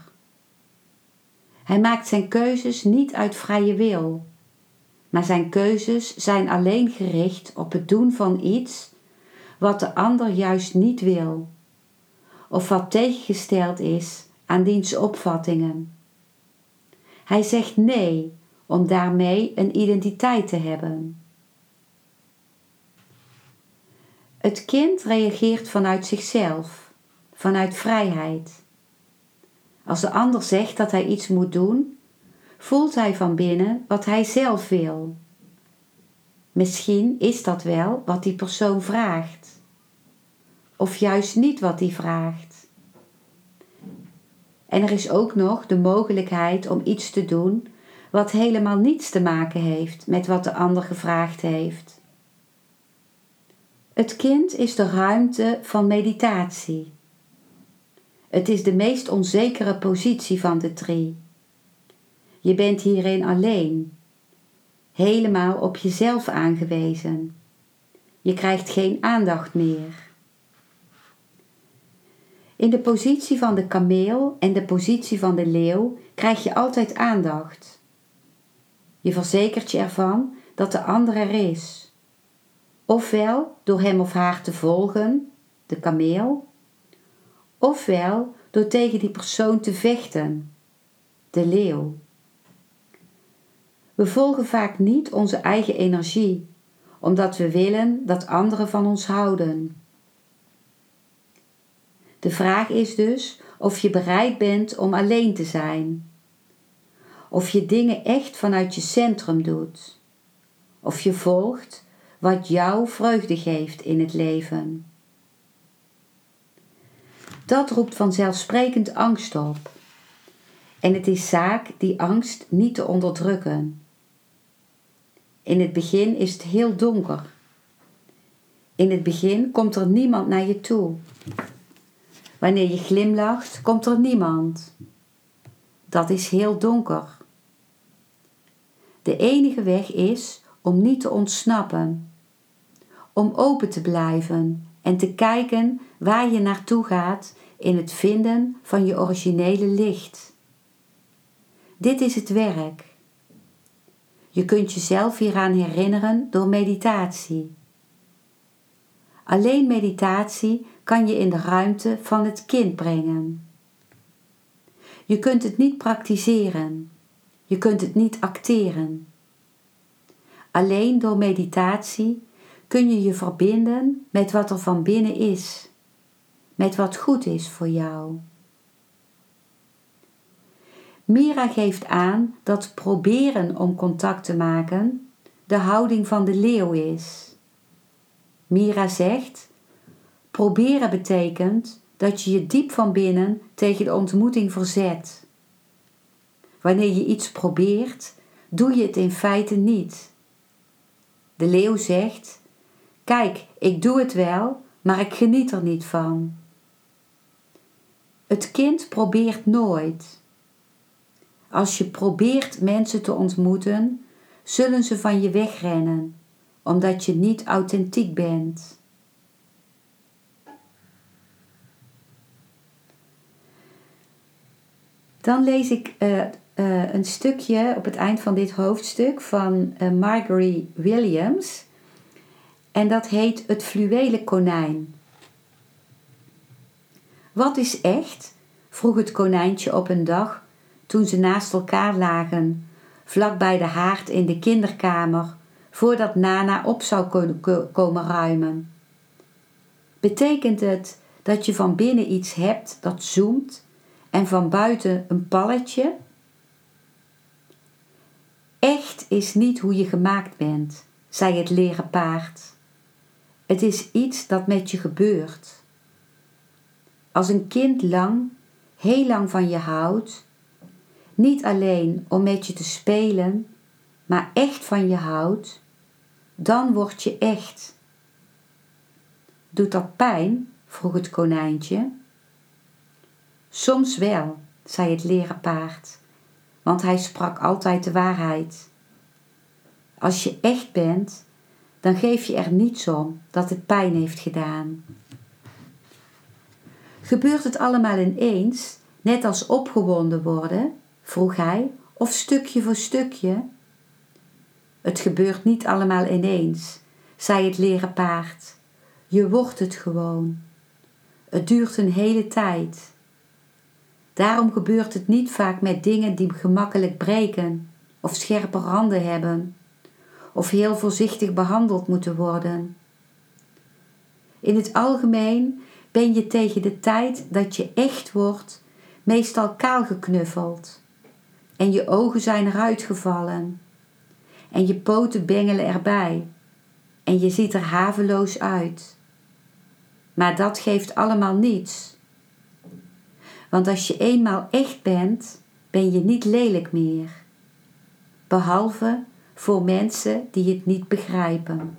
Hij maakt zijn keuzes niet uit vrije wil, maar zijn keuzes zijn alleen gericht op het doen van iets wat de ander juist niet wil, of wat tegengesteld is aan diens opvattingen. Hij zegt nee, om daarmee een identiteit te hebben. Het kind reageert vanuit zichzelf, vanuit vrijheid. Als de ander zegt dat hij iets moet doen, voelt hij van binnen wat hij zelf wil. Misschien is dat wel wat die persoon vraagt. Of juist niet wat die vraagt. En er is ook nog de mogelijkheid om iets te doen wat helemaal niets te maken heeft met wat de ander gevraagd heeft. Het kind is de ruimte van meditatie. Het is de meest onzekere positie van de drie. Je bent hierin alleen. Helemaal op jezelf aangewezen. Je krijgt geen aandacht meer. In de positie van de kameel en de positie van de leeuw krijg je altijd aandacht. Je verzekert je ervan dat de ander er is. Ofwel door hem of haar te volgen, de kameel. Ofwel door tegen die persoon te vechten, de leeuw. We volgen vaak niet onze eigen energie, omdat we willen dat anderen van ons houden. De vraag is dus of je bereid bent om alleen te zijn. Of je dingen echt vanuit je centrum doet. Of je volgt wat jou vreugde geeft in het leven. Dat roept vanzelfsprekend angst op. En het is zaak die angst niet te onderdrukken. In het begin is het heel donker. In het begin komt er niemand naar je toe. Wanneer je glimlacht, komt er niemand. Dat is heel donker. De enige weg is om niet te ontsnappen. Om open te blijven en te kijken waar je naartoe gaat in het vinden van je originele licht. Dit is het werk. Je kunt jezelf hieraan herinneren door meditatie. Alleen meditatie kan je in de ruimte van het kind brengen. Je kunt het niet praktiseren. Je kunt het niet acteren. Alleen door meditatie kun je je verbinden met wat er van binnen is. Met wat goed is voor jou. Mira geeft aan dat proberen om contact te maken de houding van de leeuw is. Mira zegt: proberen betekent dat je je diep van binnen tegen de ontmoeting verzet. Wanneer je iets probeert, doe je het in feite niet. De leeuw zegt: kijk, ik doe het wel, maar ik geniet er niet van. Het kind probeert nooit. Als je probeert mensen te ontmoeten, zullen ze van je wegrennen, omdat je niet authentiek bent. Dan lees ik uh, uh, een stukje op het eind van dit hoofdstuk van uh, Marguerite Williams. En dat heet Het fluwelen konijn. Wat is echt? Vroeg het konijntje op een dag toen ze naast elkaar lagen, vlak bij de haard in de kinderkamer, voordat Nana op zou ko- komen ruimen. Betekent het dat je van binnen iets hebt dat zoemt en van buiten een palletje? Echt is niet hoe je gemaakt bent, zei het leren paard. Het is iets dat met je gebeurt. Als een kind lang, heel lang van je houdt, niet alleen om met je te spelen, maar echt van je houdt, dan word je echt. Doet dat pijn? Vroeg het konijntje. Soms wel, zei het leren paard, want hij sprak altijd de waarheid. Als je echt bent, dan geef je er niets om dat het pijn heeft gedaan. Gebeurt het allemaal ineens, net als opgewonden worden, vroeg hij, of stukje voor stukje? Het gebeurt niet allemaal ineens, zei het leren paard. Je wordt het gewoon. Het duurt een hele tijd. Daarom gebeurt het niet vaak met dingen die gemakkelijk breken of scherpe randen hebben of heel voorzichtig behandeld moeten worden. In het algemeen ben je tegen de tijd dat je echt wordt meestal kaal geknuffeld en je ogen zijn eruit gevallen en je poten bengelen erbij en je ziet er haveloos uit. Maar dat geeft allemaal niets. Want als je eenmaal echt bent, ben je niet lelijk meer. Behalve voor mensen die het niet begrijpen.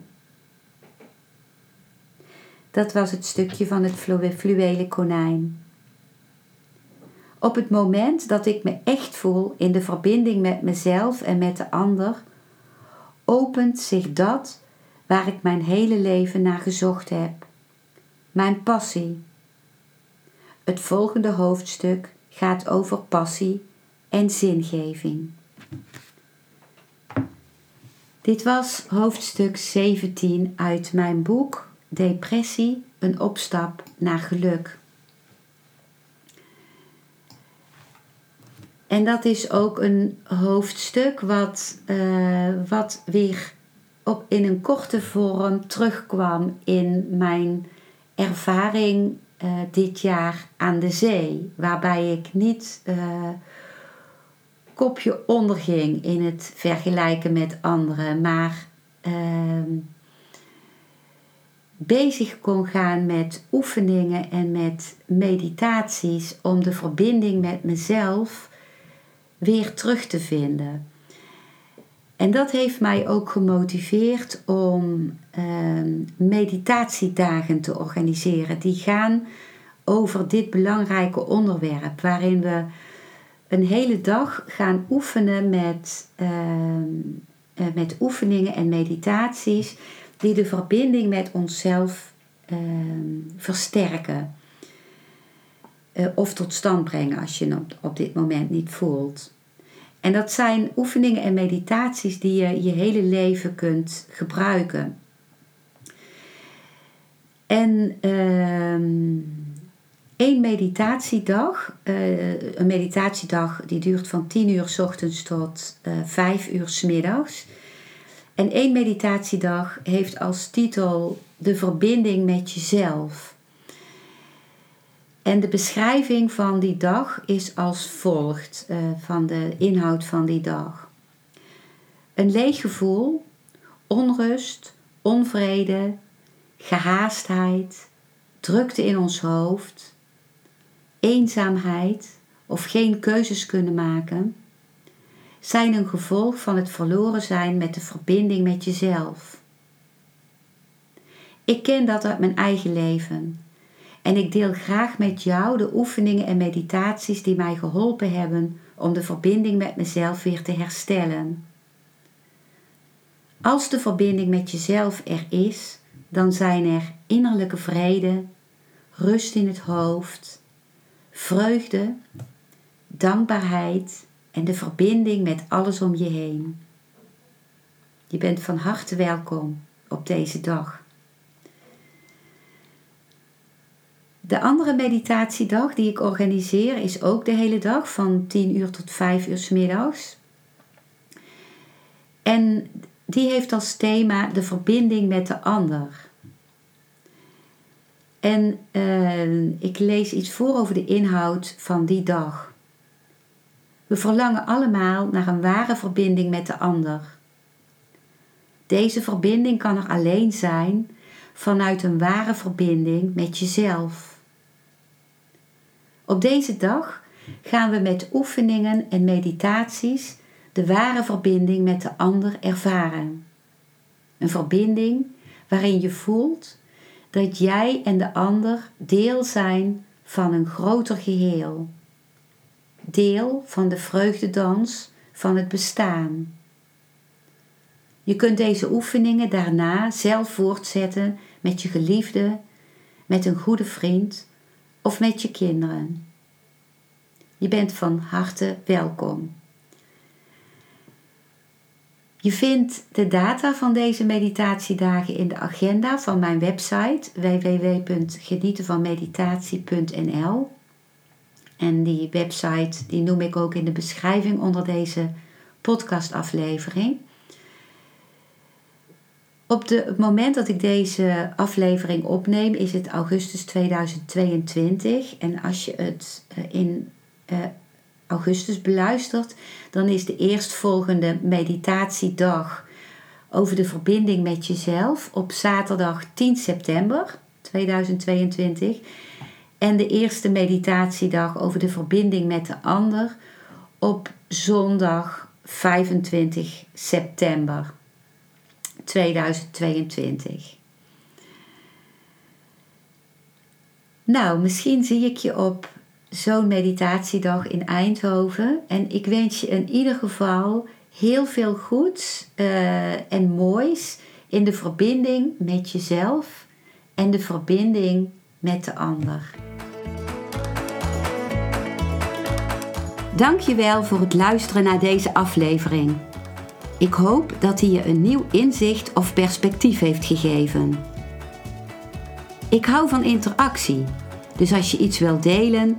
Dat was het stukje van het fluwelen konijn. Op het moment dat ik me echt voel in de verbinding met mezelf en met de ander, opent zich dat waar ik mijn hele leven naar gezocht heb. Mijn passie. Het volgende hoofdstuk gaat over passie en zingeving. Dit was hoofdstuk zeventien uit mijn boek Depressie, een opstap naar geluk. En dat is ook een hoofdstuk wat, uh, wat weer op, in een korte vorm terugkwam in mijn ervaring Uh, dit jaar aan de zee, waarbij ik niet uh, kopje onderging in het vergelijken met anderen, maar uh, bezig kon gaan met oefeningen en met meditaties om de verbinding met mezelf weer terug te vinden. En dat heeft mij ook gemotiveerd om eh, meditatiedagen te organiseren. Die gaan over dit belangrijke onderwerp. Waarin we een hele dag gaan oefenen met, eh, met oefeningen en meditaties. Die de verbinding met onszelf eh, versterken. Eh, of tot stand brengen als je het op dit moment niet voelt. En dat zijn oefeningen en meditaties die je je hele leven kunt gebruiken. En uh, één meditatiedag, uh, een meditatiedag die duurt van tien uur 's ochtends tot uh, vijf uur 's middags. En één meditatiedag heeft als titel De verbinding met jezelf. En de beschrijving van die dag is als volgt, uh, van de inhoud van die dag. Een leeg gevoel, onrust, onvrede, gehaastheid, drukte in ons hoofd, eenzaamheid of geen keuzes kunnen maken, zijn een gevolg van het verloren zijn met de verbinding met jezelf. Ik ken dat uit mijn eigen leven en ik deel graag met jou de oefeningen en meditaties die mij geholpen hebben om de verbinding met mezelf weer te herstellen. Als de verbinding met jezelf er is, dan zijn er innerlijke vrede, rust in het hoofd, vreugde, dankbaarheid en de verbinding met alles om je heen. Je bent van harte welkom op deze dag. De andere meditatiedag die ik organiseer is ook de hele dag van tien uur tot vijf uur 's middags. En die heeft als thema de verbinding met de ander. En uh, ik lees iets voor over de inhoud van die dag. We verlangen allemaal naar een ware verbinding met de ander. Deze verbinding kan er alleen zijn vanuit een ware verbinding met jezelf. Op deze dag gaan we met oefeningen en meditaties de ware verbinding met de ander ervaren. Een verbinding waarin je voelt dat jij en de ander deel zijn van een groter geheel. Deel van de vreugdedans van het bestaan. Je kunt deze oefeningen daarna zelf voortzetten met je geliefde, met een goede vriend of met je kinderen. Je bent van harte welkom. Je vindt de data van deze meditatiedagen in de agenda van mijn website w w w punt genieten van meditatie punt n l. En die website die noem ik ook in de beschrijving onder deze podcastaflevering. Op de, het moment dat ik deze aflevering opneem is het augustus tweeduizend tweeëntwintig. En als je het in uh, augustus beluistert, dan is de eerstvolgende meditatiedag over de verbinding met jezelf op zaterdag tien september tweeduizend tweeëntwintig en de eerste meditatiedag over de verbinding met de ander op zondag vijfentwintig september tweeduizend tweeëntwintig. Nou, misschien zie ik je op zo'n meditatiedag in Eindhoven. En ik wens je in ieder geval heel veel goeds uh, en moois in de verbinding met jezelf en de verbinding met de ander. Dankjewel voor het luisteren naar deze aflevering. Ik hoop dat hij je een nieuw inzicht of perspectief heeft gegeven. Ik hou van interactie, dus als je iets wilt delen,